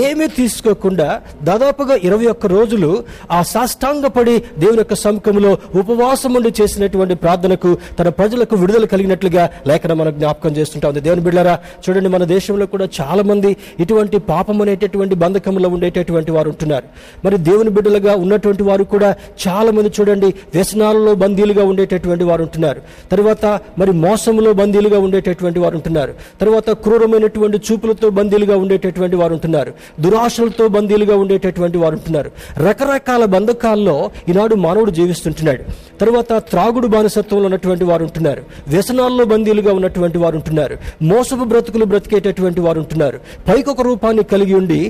ఏమీ తీసుకోకుండా దాదాపుగా 21 రోజులు ఆ సాష్టాంగపడి దేవుని యొక్క సముఖంలో ఉపవాసం ఉండి చేసినటువంటి ప్రార్థనకు తన ప్రజలకు విడుదల కలిగినట్లుగా లేఖనం మనకు జ్ఞాపకం చేస్తుంటా ఉంది. దేవుని బిడ్డలారా, చూడండి మన దేశంలో కూడా చాలా మంది ఇటువంటి పాపం అనేటటువంటి బంధకంలో ఉండేటటువంటి వారు ఉంటున్నారు. మరి దేవుని బిడ్డలుగా ఉన్నటువంటి వారు కూడా చాలా మంది చూడండి వ్యసనాలలో బందీలుగా ఉండేటటువంటి వారు ఉంటున్నారు. తర్వాత మరి మోసంలో బందీలుగా ఉండేటటువంటి వారు ఉంటున్నారు. తర్వాత క్రూరమైనటువంటి చూపులతో బందీలుగా ఉండేటటువంటి వారు ఉంటున్నారు. దురాశలతో బందీలుగా ఉండేటటువంటి వారు ఉంటున్నారు. రకరకాల బంధకాల్లో ఈనాడు మానవుడు జీవిస్తుంటున్నాడు. తర్వాత త్రాగుడు బానిసత్వంలో ఉన్నటువంటి వారు ఉంటున్నారు. వ్యసనాల్లో బందీలుగా ఉన్నటువంటి వారు ఉంటున్నారు. మోసపు బ్రతుకులు బ్రతికేటటువంటి వారు ఉంటున్నారు. పైకి ఒక రూపాన్ని కలిగి ఉండి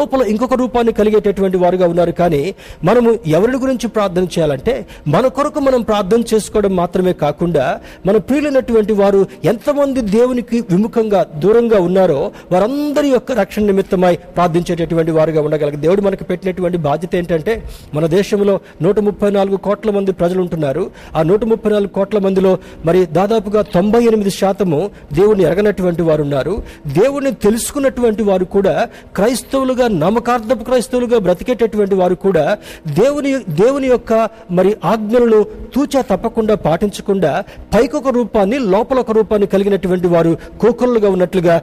లోపల ఇంకొక రూపాన్ని కలిగేటటువంటి వారుగా ఉన్నారు. కానీ మనము ఎవరి గురించి ప్రార్థన చేయాలంటే మన కొరకు మనం ప్రార్థన చేసుకోవడం మాత్రమే కాకుండా, మన ప్రియులైనటువంటి వారు ఎంతమంది దేవునికి విముఖంగా దూరంగా ఉన్నారో వారందరి యొక్క రక్షణ నిమిత్తమై ప్రార్థించేటటువంటి వారుగా ఉండగలగ. దేవుడు మనకు పెట్టినటువంటి బాధ్యత ఏంటంటే, మన దేశంలో 134 కోట్ల మంది ప్రజలు ఉంటున్నారు. ఆ 134 కోట్ల మందిలో మరి దాదాపుగా 98% దేవుడిని ఎరగనటువంటి వారు ఉన్నారు. దేవుడిని తెలుసుకున్నటువంటి వారు కూడా క్రైస్తవులుగా, నమ్మకార్థపు క్రైస్తవులుగా బ్రతికేటటువంటి వారు కూడా దేవుని యొక్క మరి ఆజ్ఞలను తూచా తప్పకుండా పాటించకుండా పైకొక రూపాన్ని లోపల ఒక రూపాన్ని కలిగినటువంటి వారు కోకొల్లుగా ఉన్నట్లుగా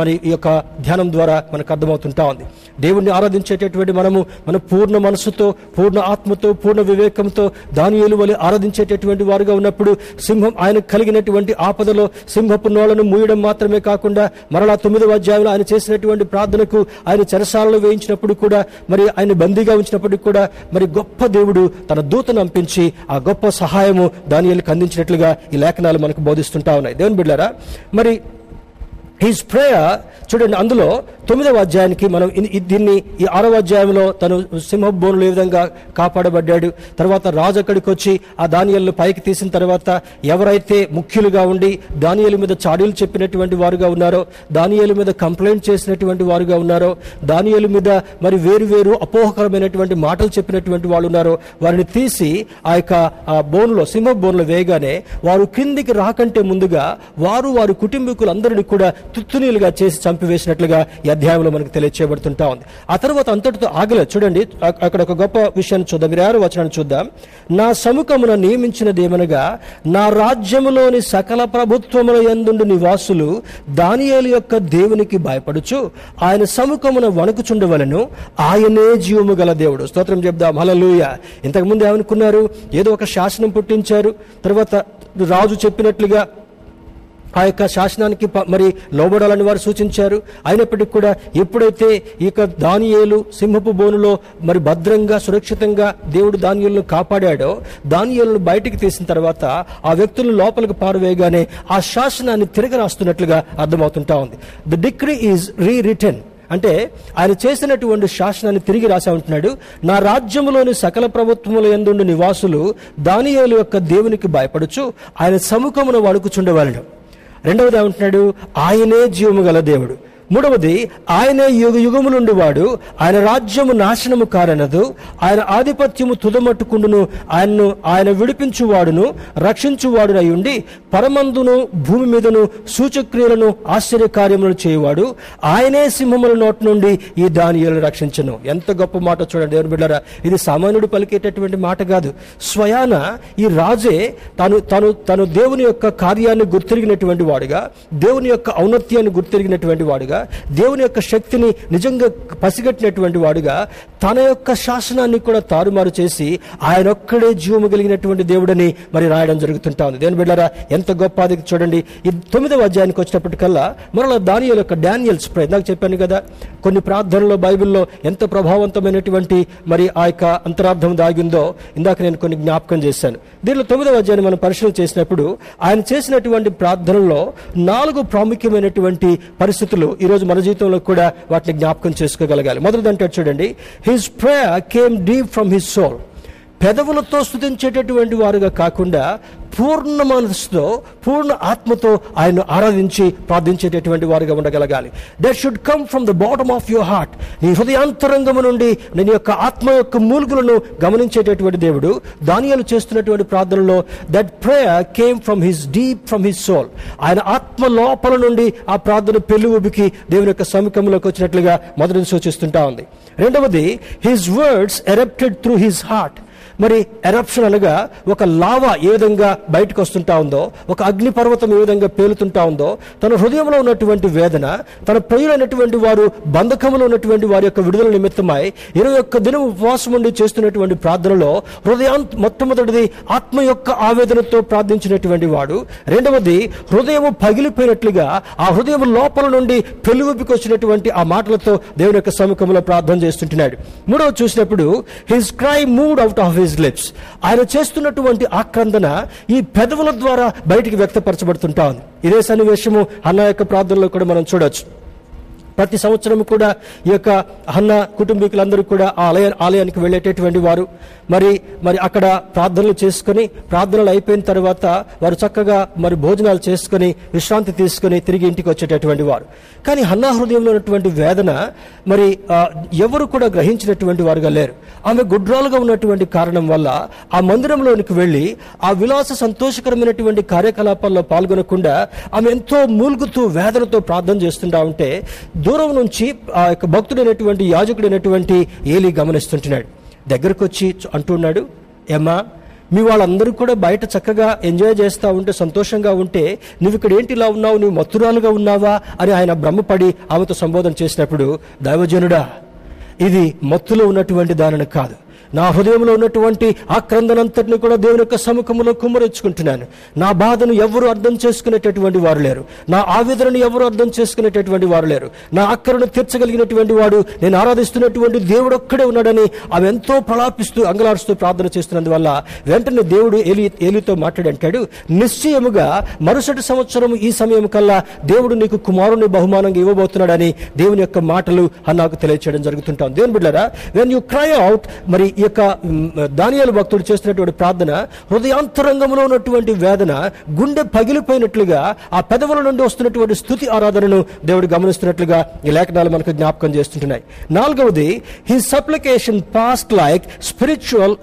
మరి ఈ యొక్క ధ్యానం ద్వారా మనకు అర్థమవుతుంటా ఉంది. దేవుణ్ణి ఆరాధించేటటువంటి మనము మన పూర్ణ మనసుతో, పూర్ణ ఆత్మతో, పూర్ణ వివేకంతో దానియేలు వలె ఆరాధించేటటువంటి వారుగా ఉన్నప్పుడు, సింహం ఆయన కలిగినటువంటి ఆపదలో సింహపు నోళ్లను మూయడం మాత్రమే కాకుండా, మరలా 9వ అధ్యాయంలో ఆయన చేసినటువంటి ప్రార్థనకు ఆయన చెరసాలలో వేయించినప్పుడు కూడా, మరి ఆయన బందీగా ఉంచినప్పటికి కూడా మరి గొప్ప దేవుడు తన దూతను పంపించి ఆ గొప్ప సహాయము దానియేలుకు అందించినట్లుగా ఈ లేఖనాలు మనకు బోధిస్తుంటా ఉన్నాయి. దేవుని బిడ్డలారా, మరి హిస్ ప్రేయర్ చూడండి, అందులో 9వ అధ్యాయానికి మనం దీన్ని ఈ 6వ అధ్యాయంలో తను సింహ బోనులు ఏ విధంగా కాపాడబడ్డాడు, తర్వాత రాజు అక్కడికి వచ్చి ఆ దానియేలును పైకి తీసిన తర్వాత ఎవరైతే ముఖ్యులుగా ఉండి దానియేలు మీద చాడీలు చెప్పినటువంటి వారుగా ఉన్నారో, దానియేలు మీద కంప్లైంట్ చేసినటువంటి వారుగా ఉన్నారో, దానియేలు మీద మరి వేరు అపోహకరమైనటువంటి మాటలు చెప్పినటువంటి వాళ్ళు ఉన్నారో వారిని తీసి ఆ యొక్క బోన్లో సింహ బోన్లో వేయగానే వారు కిందికి రాకంటే ముందుగా వారు వారి కుటుంబీకులందరినీ కూడా తుత్తునీలుగా చేసి చంపివేసినట్లుగా ఈ అధ్యాయంలో మనకు తెలియచేయబడుతుంటా ఉంది. ఆ తర్వాత అంతటితో ఆగలేదు. చూడండి అక్కడ ఒక గొప్ప విషయాన్ని చూద్దాం. 26వ వచనాన్ని చూద్దాం. నా సముఖమున నియమించినదేమనగా నా రాజ్యములోని సకల ప్రభుత్వముల యందుండు నివాసులు దానియేలు యొక్క దేవునికి భయపడుచు ఆయన సముఖమున వణుకుచుండవలను, ఆయనే జీవము గల దేవుడు. స్తోత్రం చెప్దాం, హల్లెలూయ. ఇంతకుముందు ఏమనుకున్నారు, ఏదో ఒక శాసనం పుట్టించారు, తర్వాత రాజు చెప్పినట్లుగా ఆ యొక్క శాసనానికి మరి లోబడాలని వారు సూచించారు. అయినప్పటికీ కూడా ఎప్పుడైతే ఈ యొక్క దానియేలు సింహపు బోనులో మరి భద్రంగా సురక్షితంగా దేవుడు దానియేలును కాపాడాడో, దానియేలును బయటికి తీసిన తర్వాత ఆ వ్యక్తులను లోపలికి పారవేయగానే ఆ శాసనాన్ని తిరిగి రాస్తున్నట్లుగా అర్థమవుతుంటా ఉంది. ద డిక్రీ ఈజ్ రీరిటన్, అంటే ఆయన చేసినటువంటి శాసనాన్ని తిరిగి రాసా ఉంటున్నాడు. నా రాజ్యంలోని సకల ప్రభుత్వముల యందుండు నివాసులు దానియేలు యొక్క దేవునికి భయపడుచు ఆయన సముఖమున వణుకుచుండవలెను. రెండవది ఏమంటున్నాడు, ఆయనే జీవము గల దేవుడు. మూడవది, ఆయనే యుగ యుగములుండి వాడు, ఆయన రాజ్యము నాశనము కారనదు, ఆయన ఆధిపత్యము తుదమట్టుకుండును, ఆయన్ను ఆయన విడిపించువాడును రక్షించువాడునై ఉండి పరమందును భూమి మీదను సూచక్రియలను ఆశ్చర్యకార్యములను చేయువాడు, ఆయనే సింహముల నోటి నుండి ఈ దానియేలును రక్షించను. ఎంత గొప్ప మాట చూడండి దేవుని బిడ్డలారా. ఇది సామాన్యుడు పలికేటటువంటి మాట కాదు. స్వయాన ఈ రాజే తను దేవుని యొక్క కార్యాన్ని గుర్తిరిగినటువంటి వాడుగా, దేవుని యొక్క ఔన్నత్యాన్ని గుర్తిరిగినటువంటి వాడుగా, దేవుని యొక్క శక్తిని నిజంగా పసిగట్టినటువంటి వాడుగా, తన యొక్క శాసనాన్ని కూడా తారుమారు చేసి ఆయన ఒక్కడే జీవము కలిగినటువంటి దేవుడని మరి రాయడం జరుగుతుంటా ఉంది. దేవుని బిడ్డలారా ఎంత గొప్ప అది చూడండి. ఈ 9వ అధ్యాయానికి వచ్చినప్పటికల్లా మరలా దానియేలు యొక్క డానియల్స్ ప్రేయర్ నాకు చెప్పాను కదా, కొన్ని ప్రార్థనలో బైబిల్లో ఎంత ప్రభావవంతమైనటువంటి మరి ఆ యొక్క అంతరార్థం దాగిందో ఇందాక నేను కొన్ని జ్ఞాపకం చేశాను. దీనిలో 9వ అధ్యాయాన్ని మనం పరిశీలన చేసినప్పుడు ఆయన చేసినటువంటి ప్రార్థనలో 4 ప్రాముఖ్యమైనటువంటి పరిస్థితులు ఈరోజు మన జీవితంలో కూడా వాటిని జ్ఞాపకం చేసుకోగలగాలి. మొదటిదంటే చూడండి, his prayer came deep from his soul. పెదవులతో స్తుతించేటటువంటి వారుగా కాకుండా పూర్ణ మనసుతో పూర్ణ ఆత్మతో ఆయన ఆరాధించి ప్రార్థించేటటువంటి వారుగా ఉండగలగాలి. That should come from the bottom of your heart. నీ హృదయాంతరంగము నుండి నేను యొక్క ఆత్మ యొక్క మూలుగులను గమనించేటటువంటి దేవుడు దానియేలు చేస్తున్నటువంటి ప్రార్థనలో that prayer came from his deep from his soul. ఆయన ఆత్మ లోపల నుండి ఆ ప్రార్థన పెళ్ళికి దేవుని యొక్క సమీపంలోకి వచ్చినట్లుగా మొదటిని సూచిస్తుంటా ఉంది. రెండవది, his words erupted through his heart. మరి ఎరప్షన్ అనగా ఒక లావా ఏ విధంగా బయటకు వస్తుంటా ఉందో, ఒక అగ్నిపర్వతం ఏ విధంగా పేలుతుంటా ఉందో, తన హృదయంలో ఉన్నటువంటి వేదన, తన ప్రియులైనటువంటి వారు బంధకంలో ఉన్నటువంటి వారి యొక్క విడుదల నిమిత్తమై 21 దినం ఉపవాసం ఉండి చేస్తున్నటువంటి ప్రార్థనలో హృదయం మొట్టమొదటిది ఆత్మ యొక్క ఆవేదనతో ప్రార్థించినటువంటి వాడు. రెండవది, హృదయం పగిలిపోయినట్లుగా ఆ హృదయం లోపల నుండి పెళ్ళికి వచ్చినటువంటి ఆ మాటలతో దేవుని యొక్క సముఖంలో ప్రార్థన చేస్తుంటున్నాడు. మూడవ చూసినప్పుడు, his cry moved out of his lips. ఆయన చేస్తున్నటువంటి ఆక్రందన ఈ పెదవుల ద్వారా బయటికి వ్యక్తపరచబడుతుంటా ఉంది. ఇదే సన్నివేశము హన్నా యొక్క ప్రార్థనలో కూడా మనం చూడవచ్చు. ప్రతి సంవత్సరం కూడా ఈ యొక్క హన్న కుటుంబీకులందరూ కూడా ఆలయానికి వెళ్ళేటటువంటి వారు మరి అక్కడ ప్రార్థనలు చేసుకుని, ప్రార్థనలు అయిపోయిన తర్వాత వారు చక్కగా మరి భోజనాలు చేసుకుని విశ్రాంతి తీసుకుని తిరిగి ఇంటికి వచ్చేటటువంటి వారు. కానీ హన్నా హృదయంలో ఉన్నటువంటి వేదన మరి ఎవరు కూడా గ్రహించినటువంటి వారుగా లేరు. ఆమె గుడ్రాలుగా ఉన్నటువంటి కారణం వల్ల ఆ మందిరంలోనికి వెళ్ళి ఆ విలాస సంతోషకరమైనటువంటి కార్యకలాపాల్లో పాల్గొనకుండా ఆమె ఎంతో మూలుగుతూ వేదనతో ప్రార్థన చేస్తుంటా ఉంటే దూరం నుంచి ఆ యొక్క భక్తుడైనటువంటి యాజకుడైనటువంటి ఏలీ గమనిస్తుంటున్నాడు. దగ్గరకు వచ్చి అంటున్నాడు, ఏమా మీ వాళ్ళందరూ కూడా బయట చక్కగా ఎంజాయ్ చేస్తూ ఉంటే, సంతోషంగా ఉంటే నువ్వు ఇక్కడ ఏంటి ఇలా ఉన్నావు, నువ్వు మత్తురాలుగా ఉన్నావా అని ఆయన భ్రమపడి ఆమెతో సంబోధన చేసినప్పుడు, దైవజనుడా ఇది మత్తులో ఉన్నటువంటి దానిని కాదు, నా హృదయంలో ఉన్నటువంటి ఆక్రందనంతటిని కూడా దేవుని యొక్క సముఖంలో కుమ్మరించుకుంటున్నాను. నా బాధను ఎవరు అర్థం చేసుకునేటటువంటి వారు లేరు, నా ఆవేదనను ఎవరు అర్థం చేసుకునేటటువంటి వారు లేరు, నా ఆక్రమణ తీర్చగలిగినటువంటి వాడు నేను ఆరాధిస్తున్నటువంటి దేవుడు ఒక్కడే ఉన్నాడని అవి ఎంతో ప్రలాపిస్తూ అంగలారుస్తూ ప్రార్థన చేస్తున్నందువల్ల వెంటనే దేవుడు ఏలీతో మాట్లాడి అంటాడు, నిశ్చయముగా మరుసటి సంవత్సరం ఈ సమయం కల్లా దేవుడు నీకు కుమారుని బహుమానంగా ఇవ్వబోతున్నాడని దేవుని యొక్క మాటలు నాకు తెలియచేయడం జరుగుతుంటాం. దేవుని బిడ్డలారా, వెన్ యూ క్రై అవుట్, మరి ఈ యొక్క దానియేలు భక్తుడు చేస్తున్నటువంటి ప్రార్థన హృదయాంతరంగంలో ఉన్నటువంటి వేదన గుండె పగిలిపోయినట్లుగా ఆ పెదవుల నుండి వస్తున్నటువంటి స్తుతి ఆరాధనను దేవుడు గమనిస్తున్నట్లుగా ఈ లేఖనాలు మనకు జ్ఞాపకం చేస్తుంటున్నాయి. నాలుగవది, his supplication past like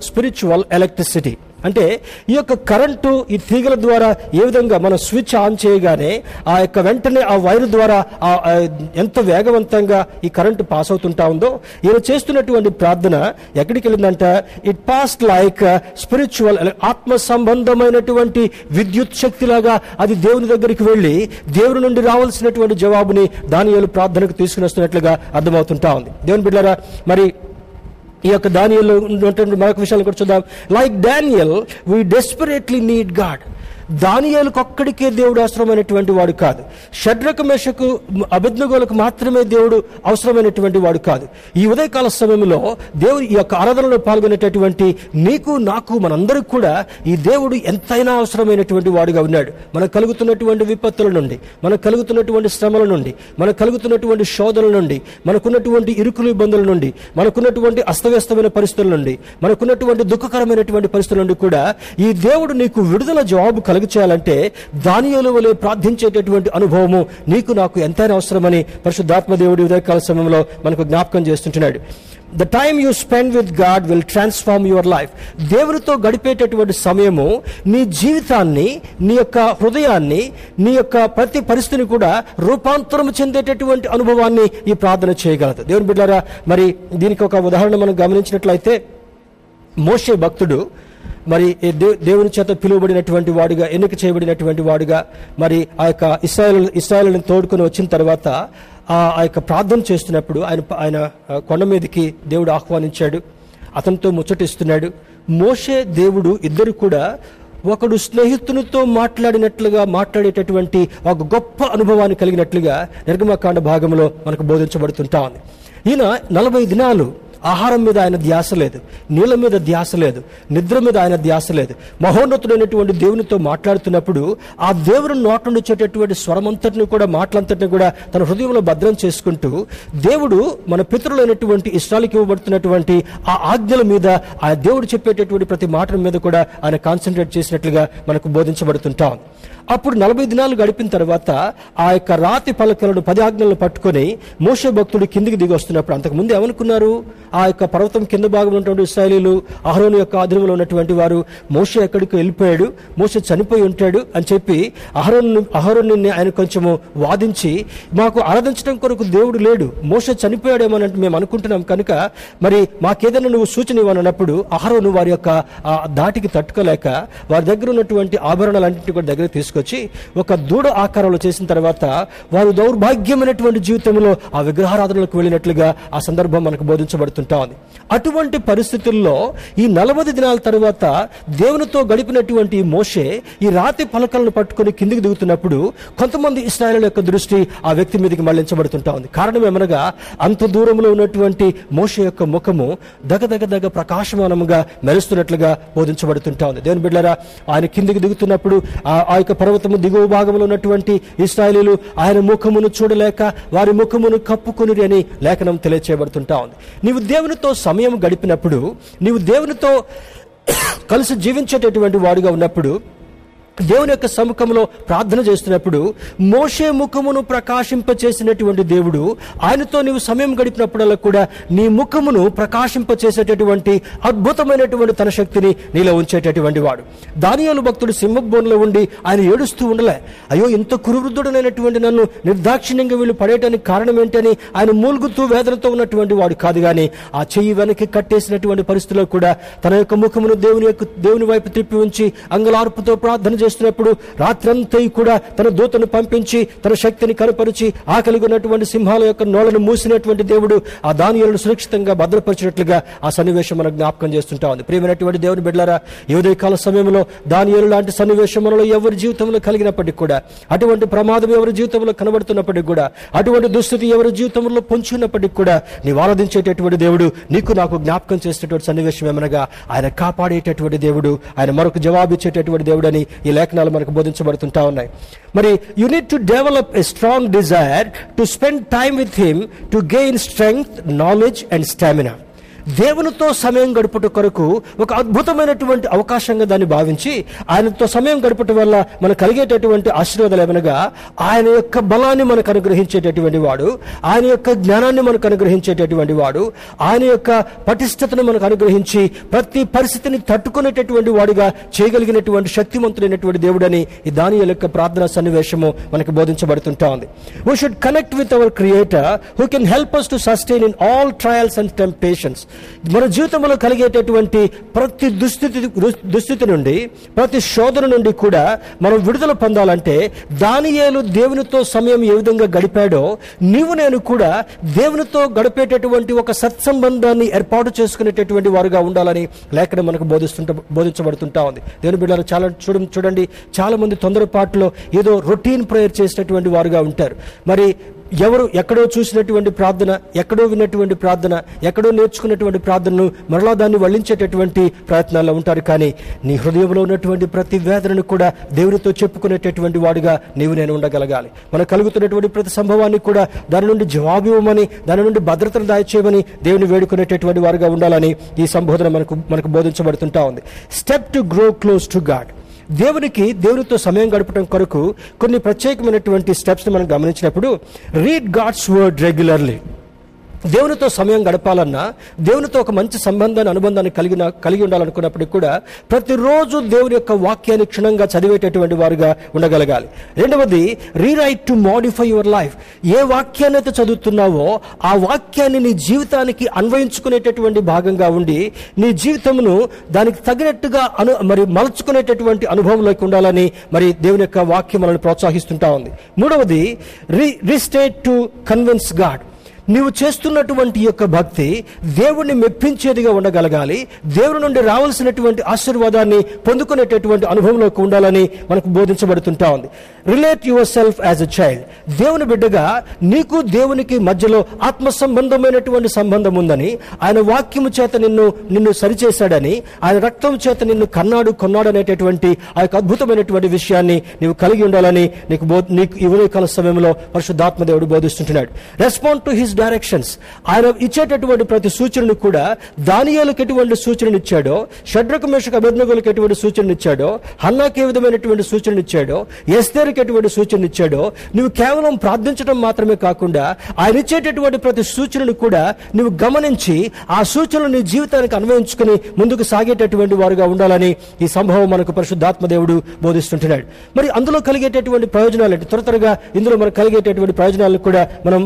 spiritual electricity. అంటే ఈ యొక్క కరెంటు ఈ తీగల ద్వారా ఏ విధంగా మనం స్విచ్ ఆన్ చేయగానే ఆ యొక్క వెంటనే ఆ వైర్ ద్వారా ఎంత వేగవంతంగా ఈ కరెంటు పాస్ అవుతుంటా ఉందో ఈయన చేస్తున్నటువంటి ప్రార్థన ఎక్కడికి వెళ్ళిందంట, ఇట్ పాస్ లైక్ స్పిరిచువల్, ఆత్మ సంబంధమైనటువంటి విద్యుత్ శక్తిలాగా అది దేవుని దగ్గరికి వెళ్ళి దేవుని నుండి రావాల్సినటువంటి జవాబుని దానియేలు ప్రార్థనకు తీసుకుని వస్తున్నట్లుగా అర్థమవుతుంటా ఉంది. దేవుని బిడ్డలారా, మరి ఈ యొక్క దానియేలు ఉన్నటువంటి మరొక విషయాలు కూడా చూద్దాం. Like Daniel we desperately need God. దానియేలుకు ఒక్కడికే దేవుడు అవసరమైనటువంటి వాడు కాదు, షడ్రకు మెషకు అబెద్నెగోలకు మాత్రమే దేవుడు అవసరమైనటువంటి వాడు కాదు. ఈ ఉదయకాల సమయంలో దేవుడు ఈ యొక్క ఆరాధనలో పాల్గొనేటటువంటి నీకు నాకు మనందరికి కూడా ఈ దేవుడు ఎంతైనా అవసరమైనటువంటి వాడుగా ఉన్నాడు. మనకు కలుగుతున్నటువంటి విపత్తుల నుండి, మనకు కలుగుతున్నటువంటి శ్రమల నుండి, మనకు కలుగుతున్నటువంటి శోధనల నుండి, మనకున్నటువంటి ఇరుకులు ఇబ్బందుల నుండి, మనకున్నటువంటి అస్తవ్యస్తమైన పరిస్థితుల నుండి, మనకున్నటువంటి దుఃఖకరమైనటువంటి పరిస్థితుల నుండి కూడా ఈ దేవుడు నీకు విడుదల జవాబు కలుగు చేయాలంటే దానియేలు వలె ప్రార్థించేటటువంటి అనుభవము నీకు నాకు ఎంతైనా అవసరమని పరిశుద్ధాత్మ దేవుడి ఉదయకాల సమయంలో మనకు జ్ఞాపకం చేస్తుంటున్నాడు. The time you spend with God will transform your life. దేవుడితో గడిపేటటువంటి సమయము నీ జీవితాన్ని, నీ యొక్క హృదయాన్ని, నీ యొక్క ప్రతి పరిస్థితిని కూడా రూపాంతరం చెందేటటువంటి అనుభవాన్ని ఈ ప్రార్థన చేయగలదు. దేవుని బిడ్డలారా, మరి దీనికి ఒక ఉదాహరణ మనం గమనించినట్లయితే, మోషే భక్తుడు మరి దేవుని చేత పిలువబడినటువంటి వాడుగా, ఎన్నిక చేయబడినటువంటి వాడుగా, మరి ఆ యొక్క ఇశ్రాయేలును తోడుకొని వచ్చిన తర్వాత ఆ యొక్క ప్రార్థన చేస్తున్నప్పుడు ఆయన కొండ మీదకి దేవుడు ఆహ్వానించాడు, అతనితో ముచ్చటిస్తున్నాడు. మోషే దేవుడు ఇద్దరు కూడా ఒకడు స్నేహితునితో మాట్లాడినట్లుగా మాట్లాడేటటువంటి ఒక గొప్ప అనుభవాన్ని కలిగినట్లుగా నిర్గమకాండ భాగంలో మనకు బోధించబడుతుంటా ఉంది. ఈయన 40 దినాలు ఆహారం మీద ఆయన ధ్యాస లేదు, నీళ్ళ మీద ధ్యాస లేదు, నిద్ర మీద ఆయన ధ్యాస లేదు. మహోన్నతుడైనటువంటి దేవునితో మాట్లాడుతున్నప్పుడు ఆ దేవుని నోటి నుండి వచ్చేటటువంటి స్వరమంతటిని కూడా, మాటలంతటిని కూడా తన హృదయంలో భద్రం చేసుకుంటూ దేవుడు మన పితరులైనటువంటి ఇష్టాలకు ఇవ్వబడుతున్నటువంటి ఆ ఆజ్ఞల మీద, ఆ దేవుడు చెప్పేటటువంటి ప్రతి మాట మీద కూడా ఆయన కాన్సన్ట్రేట్ చేసినట్లుగా మనకు బోధించబడుతుంటాం. అప్పుడు 40 దినాలు గడిపిన తర్వాత ఆ యొక్క రాతి పలకలను, 10 ఆజ్ఞలను పట్టుకొని మోషే భక్తుడు కిందికి దిగి వస్తున్నప్పుడు, అంతకుముందు ఏమనుకున్నారు? ఆ యొక్క పర్వతం కింద భాగంలో ఉన్నటువంటి ఇశ్రాయేలీయులు, అహరోను యొక్క ఆధీనంలో ఉన్నటువంటి వారు, మోషే ఎక్కడికి వెళ్ళిపోయాడు, మోషే చనిపోయి ఉంటాడు అని చెప్పి అహరోను ఆయన కొంచెము వాదించి, మాకు ఆరాధించడం కొరకు దేవుడు లేడు, మోషే చనిపోయాడేమోనంటే మేము అనుకుంటున్నాం కనుక మరి మాకేదైనా నువ్వు సూచన ఇవ్వనప్పుడు అహరోను వారి యొక్క ఆ దాటికి తట్టుకోలేక వారి దగ్గర ఉన్నటువంటి ఆభరణాలన్నింటినీ కూడా దగ్గర తీసుకొచ్చి ఒక దూడ ఆకారంలో చేసిన తర్వాత వారు దౌర్భాగ్యమైనటువంటి జీవితంలో ఆ విగ్రహారాధనలకు వెళ్ళినట్లుగా ఆ సందర్భం మనకు బోధించబడుతుంది. అటువంటి పరిస్థితుల్లో ఈ 40 దినాల తర్వాత దేవునితో గడిపినటువంటి మోషే ఈ రాతి పలకలను పట్టుకుని కిందికి దిగుతున్నప్పుడు కొంతమంది ఇశ్రాయేలు యొక్క దృష్టి ఆ వ్యక్తి మీదకి మళ్లించబడుతుంటా ఉంది. కారణం ఏమనగా, అంత దూరంలో ఉన్నటువంటి మోషే యొక్క ముఖము దగదగ ప్రకాశమానముగా మెరుస్తున్నట్లుగా బోధించబడుతుంటా ఉంది. దేవుని బిడ్డలారా, ఆయన కిందికి దిగుతున్నప్పుడు ఆ యొక్క పర్వతము దిగువ భాగంలో ఉన్నటువంటి ఇశ్రాయేలు ఆయన ముఖమును చూడలేక వారి ముఖమును కప్పుకొనిరి అని లేఖనం తెలియచేయబడుతుంటా ఉంది. నీవు దేవునితో సమయం గడిపినప్పుడు, నీవు దేవునితో కలిసి జీవించేటటువంటి వాడుగా ఉన్నప్పుడు, దేవుని యొక్క సముఖంలో ప్రార్థన చేస్తున్నప్పుడు మోషే ముఖమును ప్రకాశింపచేసినటువంటి దేవుడు ఆయనతో నీవు సమయం గడిపినప్పుడల్లా కూడా నీ ముఖమును ప్రకాశింపచేసేటటువంటి అద్భుతమైనటువంటి తన శక్తిని నీలో ఉంచేటటువంటి వాడు. దానియేలు భక్తుడు సింహబోన్లో ఉండి ఆయన ఏడుస్తూ ఉండలే, అయ్యో ఇంత కురువృద్ధుడనైనటువంటి నన్ను నిర్దాక్షిణ్యంగా వీళ్ళు పడేయటానికి కారణం ఏంటని ఆయన మూలుగుతూ వేదనతో ఉన్నటువంటి వాడు కాదు. కానీ ఆ చెయ్యి వెనక్కి కట్టేసినటువంటి పరిస్థితుల్లో కూడా తన యొక్క ముఖమును దేవుని వైపు తిప్పి ఉంచి అంగలార్పుతో ప్రార్థన చేస్తున్నప్పుడు రాత్రంతా కూడా తన దూతను పంపించి తన శక్తిని కనపరిచి ఆకలిగొన్నటువంటి సింహాల యొక్క నోళ్లను మూసినటువంటి దేవుడు ఆ దానియేలును సురక్షితంగా భద్రపరిచినట్లుగా ఆ సన్నివేశం మనకు జ్ఞాపకం చేస్తుంటా ఉంది. ప్రియమైనటువంటి దేవుని బిడ్డలారా, ఉదయకాల సమయంలో దానియేలు లాంటి సన్నివేశం మనలో ఎవరి జీవితంలో కలిగినప్పటికీ కూడా, అటువంటి ప్రమాదం ఎవరి జీవితంలో కనబడుతున్నప్పటికీ కూడా, అటువంటి దుస్థితి ఎవరి జీవితంలో పొంచున్నప్పటికీ కూడా నీవు ఆరాధించేటటువంటి దేవుడు నీకు నాకు జ్ఞాపకం చేసినటువంటి సన్నివేశం ఏమనగా, ఆయన కాపాడేటటువంటి దేవుడు, ఆయన మరొక జవాబిచ్చేటటువంటి దేవుడు అని ఈ లేఖనాలు మనకు బోధించబడుతుంటా ఉన్నాయి. మరి you need to develop a strong desire to spend time with him to gain strength, knowledge and stamina. దేవునితో సమయం గడుపుట కొరకు ఒక అద్భుతమైనటువంటి అవకాశంగా దాన్ని భావించి ఆయనతో సమయం గడపటం వల్ల మనకు కలిగేటటువంటి ఆశీర్వాదాలు ఏమనగా, ఆయన యొక్క బలాన్ని మనకు అనుగ్రహించేటటువంటి వాడు, ఆయన యొక్క జ్ఞానాన్ని మనకు అనుగ్రహించేటటువంటి వాడు, ఆయన యొక్క పటిష్టతను మనకు అనుగ్రహించి ప్రతి పరిస్థితిని తట్టుకునేటటువంటి వాడుగా చేయగలిగినటువంటి శక్తివంతుడైనటువంటి దేవుడని ఈ దానియేలు యొక్క ప్రార్థనా సన్నివేశము మనకు బోధించబడుతుంటా ఉంది. We should connect with our creator who can help us to sustain in all trials and temptations. మన జీవితంలో కలిగేటటువంటి ప్రతి దుస్థితి నుండి, ప్రతి శోధన నుండి కూడా మనం విడుదల పొందాలంటే దానియేలు దేవునితో సమయం ఏ విధంగా గడిపాడో నీవు నేను కూడా దేవునితో గడిపేటటువంటి ఒక సత్సంబంధాన్ని ఏర్పాటు చేసుకునేటటువంటి వారుగా ఉండాలని లేఖనం మనకు బోధించబడుతుంటా ఉంది. దేవుని బిడ్డలు చాలా చూడండి, చాలా మంది తొందరపాటులో ఏదో రొటీన్ ప్రేయర్ చేసినటువంటి వారుగా ఉంటారు. మరి ఎవరు ఎక్కడో చూసినటువంటి ప్రార్థన, ఎక్కడో విన్నటువంటి ప్రార్థన, ఎక్కడో నేర్చుకున్నటువంటి ప్రార్థనను మరలా దాన్ని వల్లించేటటువంటి ప్రయత్నాల్లో ఉంటారు. కానీ నీ హృదయంలో ఉన్నటువంటి ప్రతి వేదనను కూడా దేవునితో చెప్పుకునేటటువంటి వాడుగా నీవు నేను ఉండగలగాలి. మనకు కలుగుతున్నటువంటి ప్రతి సంభవాన్ని కూడా దాని నుండి జవాబు ఇవ్వమని, దాని నుండి భద్రతను దాయచేయమని దేవుని వేడుకునేటటువంటి వారుగా ఉండాలని ఈ సంబోధన మనకు బోధించబడుతుంటా ఉంది. Step to grow close to God. దేవునితో సమయం గడపడం కొరకు కొన్ని ప్రత్యేకమైనటువంటి స్టెప్స్ని మనం గమనించినప్పుడు, రీడ్ గాడ్స్ వర్డ్ రెగ్యులర్లీ. దేవునితో సమయం గడపాలన్నా, దేవునితో ఒక మంచి సంబంధాన్ని అనుబంధాన్ని కలిగి ఉండాలనుకున్నప్పటికీ కూడా ప్రతిరోజు దేవుని యొక్క వాక్యాన్ని క్షుణ్ణంగా చదివేటటువంటి వారుగా ఉండగలగాలి. రెండవది, rewrite to modify your life. ఏ వాక్యాన్ని అయితే చదువుతున్నావో ఆ వాక్యాన్ని నీ జీవితానికి అన్వయించుకునేటటువంటి భాగంగా ఉండి నీ జీవితమును దానికి తగినట్టుగా మలుచుకునేటటువంటి అనుభవంలోకి ఉండాలని మరి దేవుని యొక్క వాక్యం మనల్ని ప్రోత్సహిస్తుంటా ఉంది. మూడవది, రీస్టేట్ టు కన్విన్స్ గాడ్. నీవు చేస్తున్నటువంటి యొక్క భక్తి దేవుణ్ణి మెప్పించేదిగా ఉండగలగాలి. దేవుని నుండి రావాల్సినటువంటి ఆశీర్వాదాన్ని పొందుకునేటటువంటి అనుభవంలోకి ఉండాలని మనకు బోధించబడుతుంటా ఉంది. Relate your self as a child. దేవుని బిడ్డగా నీకు దేవునికి మధ్యలో ఆత్మ సంబంధమైనటువంటి సంబంధం ఉందని, ఆయన వాక్యము చేత నిన్ను సరిచేశాడని, ఆయన రక్తం చేత నిన్ను కన్నాడు కొన్నాడు అనేటటువంటి ఆ యొక్క అద్భుతమైనటువంటి విషయాన్ని నీవు కలిగి ఉండాలని నీకు ఈ ఉదయకాల సమయంలో పరిశుద్ధాత్మ దేవుడు బోధిస్తుంటున్నాడు. Respond to his directions. ఆయన ఇచ్చేటటువంటి ప్రతి సూచనను కూడా, దానియేలుకి ఎటువంటి సూచనను ఇచ్చాడో, షడ్రకు మేషకు అబెద్నెగోలకు ఎటువంటి సూచనను ఇచ్చాడో, హన్నాకి ఏ విధమైనటువంటి సూచనను ఇచ్చాడో, ఎస్తేరుకి ఎటువంటి సూచనను ఇచ్చాడో, నువ్వు కేవలం ప్రార్థించడం మాత్రమే కాకుండా ఆయన ఇచ్చేటటువంటి ప్రతి సూచనను కూడా నువ్వు గమనించి ఆ సూచనలు నీ జీవితానికి అన్వయించుకుని ముందుకు సాగేటటువంటి వారుగా ఉండాలని ఈ సంభవం మనకు పరిశుద్ధాత్మ దేవుడు బోధిస్తుంటున్నాడు. మరి అందులో కలిగేటటువంటి ప్రయోజనాలు అంటే, త్వరగా ఇందులో మనకు కలిగేటటువంటి ప్రయోజనాలను కూడా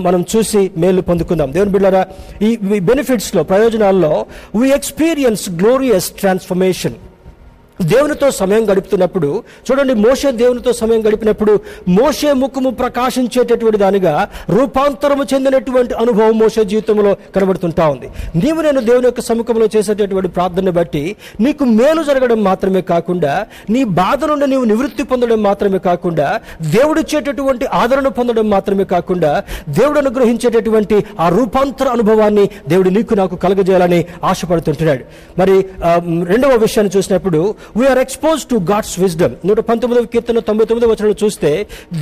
మనం చూసి మేలు పొందుకుందాం. దేవుని బిడ్డలారా, ఈ బెనిఫిట్స్ లో, ప్రయోజనాల్లో we experience glorious transformation. దేవునితో సమయం గడుపుతున్నప్పుడు చూడండి, మోషే దేవునితో సమయం గడిపినప్పుడు మోషే ముఖము ప్రకాశించేటటువంటి దానిగా రూపాంతరము చెందినటువంటి అనుభవం మోషే జీవితంలో కనబడుతుంటా ఉంది. నీవు నేను దేవుని యొక్క సముఖంలో చేసేటటువంటి ప్రార్థనను బట్టి నీకు మేలు జరగడం మాత్రమే కాకుండా, నీ బాధ నుండి నీవు నివృత్తి పొందడం మాత్రమే కాకుండా, దేవుడిచ్చేటటువంటి ఆదరణ పొందడం మాత్రమే కాకుండా, దేవుడు అనుగ్రహించేటటువంటి ఆ రూపాంతర అనుభవాన్ని దేవుడు నీకు నాకు కలగజేయాలని ఆశపడుతుంటున్నాడు. మరి రెండవ విషయాన్ని చూసినప్పుడు, we are exposed to God's wisdom. 119వ కీర్తన 99వ వచనం చూస్తే,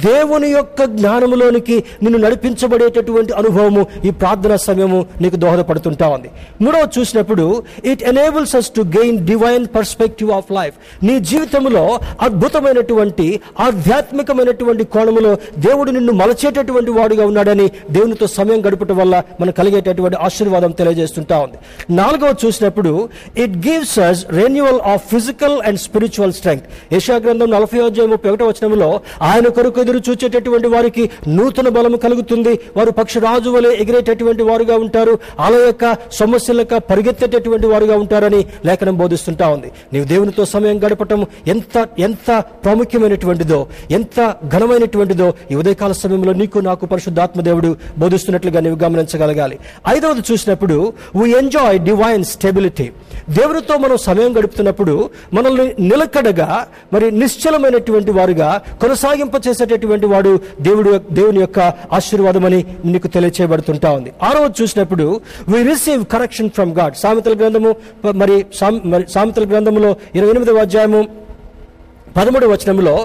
దేవుని యొక్క జ్ఞానములోనికి నిన్ను నడిపించబడేటటువంటి అనుభవము ఈ ప్రార్థనా సమయము నీకు దోహదపడుతుంటా ఉంది. మూడవది చూసినప్పుడు, it enables us to gain divine perspective of life. నీ జీవితంలో అద్భుతమైనటువంటి ఆధ్యాత్మికమైనటువంటి కోణములో దేవుడు నిన్ను మలచేటటువంటి వాడుగా ఉన్నాడని దేవునితో సమయం గడపడం వల్ల మనం కలిగేటటువంటి ఆశీర్వాదం తెలియజేస్తుంటా ఉంది. నాలుగవది చూసినప్పుడు, it gives us renewal of physical and spiritual strength. యెషయా గ్రంథం 40:31 వచనంలో ఆయన కొరకు ఎదురు చూచేటటువంటి వారికి నూతన బలము కలుగుతుంది, వారు పక్షిరాజు వలె ఎగిరేటటువంటి వారుగా ఉంటారు, అలా యొక్క సమస్యలక పరిగెత్తేటటువంటి వారుగా ఉంటారని లేఖనం బోధిస్తుంటా ఉంది. నీవు దేవునితో సమయం గడపటం ఎంత ప్రాముఖ్యమైనటువంటిదో, ఎంత ఘనమైనటువంటిదో ఈ ఉదయకాల సమయంలో నీకు నాకు పరిశుద్ధాత్మ దేవుడు బోధిస్తున్నట్లుగా నీవు గమనించగలగాలి. ఐదవది చూసినప్పుడు, we enjoy divine stability. దేవునితో మనం సమయం గడుపుతున్నప్పుడు మనల్ని నిలకడగా మరి నిశ్చలమైనటువంటి వారుగా కొనసాగింప చేసేటటువంటి వాడు దేవుని యొక్క ఆశీర్వాదం అని నీకు తెలియచేయబడుతుంటా ఉంది. ఆరవది చూసినప్పుడు, we receive correction from God. సామెతల గ్రంథంలో 28వ అధ్యాయము 13వ వచనంలో,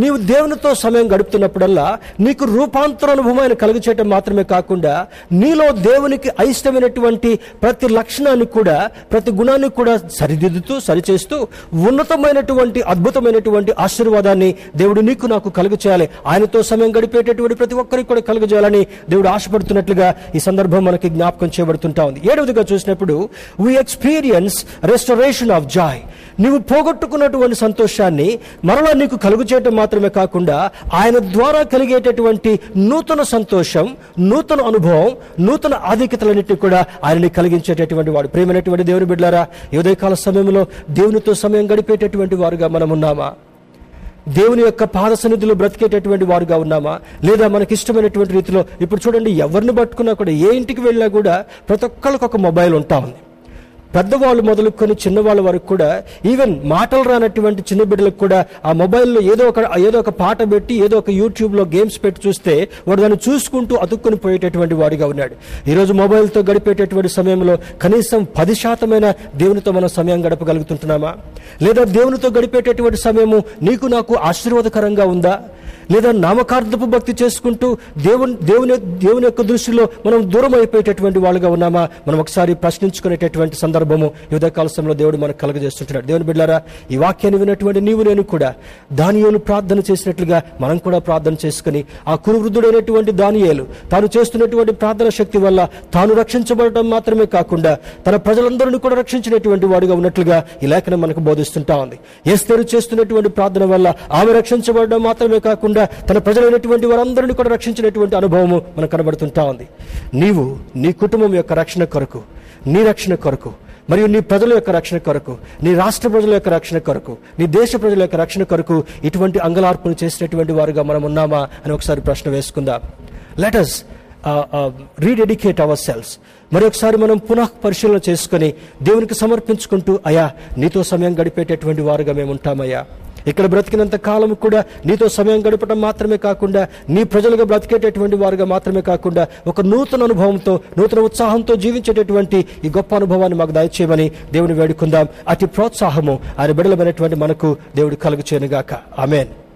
నీవు దేవునితో సమయం గడుపుతున్నప్పుడల్లా నీకు రూపాంతరానుభవం కలుగచేయటం మాత్రమే కాకుండా, నీలో దేవునికి అయిష్టమైనటువంటి ప్రతి లక్షణాన్ని కూడా, ప్రతి గుణాన్ని కూడా సరిదిద్దుతూ సరిచేస్తూ ఉన్నతమైనటువంటి అద్భుతమైనటువంటి ఆశీర్వాదాన్ని దేవుడు నీకు నాకు కలుగచేయాలి. ఆయనతో సమయం గడిపేటటువంటి ప్రతి ఒక్కరికి కూడా కలుగజేయాలని దేవుడు ఆశపడుతున్నట్లుగా ఈ సందర్భం మనకి జ్ఞాపకం చేయబడుతుంటా ఉంది. ఏడవదిగా చూసినప్పుడు, we experience restoration of joy. నీవు పోగొట్టుకున్నటువంటి సంతోషాన్ని మరలా నీకు కలుగచేయటం మాత్రమే కాకుండా, ఆయన ద్వారా కలిగేటటువంటి నూతన సంతోషం, నూతన అనుభవం, నూతన ఆధిక్యతలన్నింటినీ కూడా ఆయనని కలిగించేటటువంటి వాడు. ప్రేమైనటువంటి దేవుని బిడ్డలారా, ఉదయకాల సమయంలో దేవునితో సమయం గడిపేటటువంటి వారుగా మనం ఉన్నామా? దేవుని యొక్క పాద సన్నిధిలో బ్రతికేటటువంటి వారుగా ఉన్నామా? లేదా మనకి ఇష్టమైనటువంటి రీతిలో ఇప్పుడు చూడండి, ఎవరిని పట్టుకున్నా కూడా, ఏ ఇంటికి వెళ్ళినా కూడా ప్రతి ఒక్కరికి ఒక మొబైల్ ఉంటా ఉంది. పెద్దవాళ్ళు మొదలుకొని చిన్నవాళ్ళ వరకు కూడా, ఈవెన్ మాటలు రానటువంటి చిన్న బిడ్డలకు కూడా ఆ మొబైల్లో ఏదో ఒక పాట పెట్టి, ఏదో ఒక యూట్యూబ్లో గేమ్స్ పెట్టి చూస్తే వాడు దాన్ని చూసుకుంటూ అతుక్కుని పోయేటటువంటి వాడిగా ఉన్నాడు. ఈరోజు మొబైల్తో గడిపేటటువంటి సమయంలో కనీసం 10% దేవునితో మనం సమయం గడపగలుగుతుంటున్నామా? లేదా దేవునితో గడిపేటటువంటి సమయము నీకు నాకు ఆశీర్వాదకరంగా ఉందా? లేదా నామకార్థపు భక్తి చేసుకుంటూ దేవుని యొక్క దృష్టిలో మనం దూరం అయిపోయేటటువంటి వాళ్ళుగా ఉన్నామా? మనం ఒకసారి ప్రశ్నించుకునేటటువంటి సందర్భము యువకాల సమయంలో దేవుడు మనకు కలగజేస్తుంటున్నాడు. దేవుని బిడ్డలారా, ఈ వాక్యాన్ని విన్నటువంటి నీవు నేను కూడా దానియేలు ప్రార్థన చేసినట్లుగా మనం కూడా ప్రార్థన చేసుకుని, ఆ కురువృద్ధుడైనటువంటి దానియేలు తాను చేస్తున్నటువంటి ప్రార్థన శక్తి వల్ల తాను రక్షించబడటం మాత్రమే కాకుండా తన ప్రజలందరినీ కూడా రక్షించినటువంటి వాడుగా ఉన్నట్లుగా ఈ లేఖనం మనకు బోధిస్తుంటా ఉంది. ఎస్తేరు చేస్తున్నటువంటి ప్రార్థన వల్ల ఆమె రక్షించబడడం మాత్రమే కాకుండా తన ప్రజలైనటువంటి వారందరినీ కూడా రక్షించినటువంటి అనుభవము మనకు కనబడుతుంటా ఉంది. నీవు నీ కుటుంబం యొక్క రక్షణ కొరకు, నీ రక్షణ కొరకు, మరియు నీ ప్రజల యొక్క రక్షణ కొరకు, నీ రాష్ట్ర ప్రజల యొక్క రక్షణ కొరకు, నీ దేశ ప్రజల యొక్క రక్షణ కొరకు ఇటువంటి అంగలార్పులు చేసినటువంటి వారుగా మనం ఉన్నామా అని ఒకసారి ప్రశ్న వేసుకుందాం. Let us rededicate ourselves. మరొకసారి మనం పునః పరిశీలన చేసుకుని దేవునికి సమర్పించుకుంటూ, అయా నీతో సమయం గడిపేటటువంటి వారుగా మేము ఉంటామయ్యా, ఇక్కడ బ్రతికినంత కాలం కూడా నీతో సమయం గడపడం మాత్రమే కాకుండా నీ ప్రజలుగా బ్రతికేటటువంటి వారుగా మాత్రమే కాకుండా ఒక నూతన అనుభవంతో నూతన ఉత్సాహంతో జీవించేటటువంటి ఈ గొప్ప అనుభవాన్ని మాకు దయచేయమని దేవుని వేడుకుందాం. అతి ప్రోత్సాహము ఆయన బిడలమైనటువంటి మనకు దేవుడు కలుగు చేయనుగాక. ఆమెన్.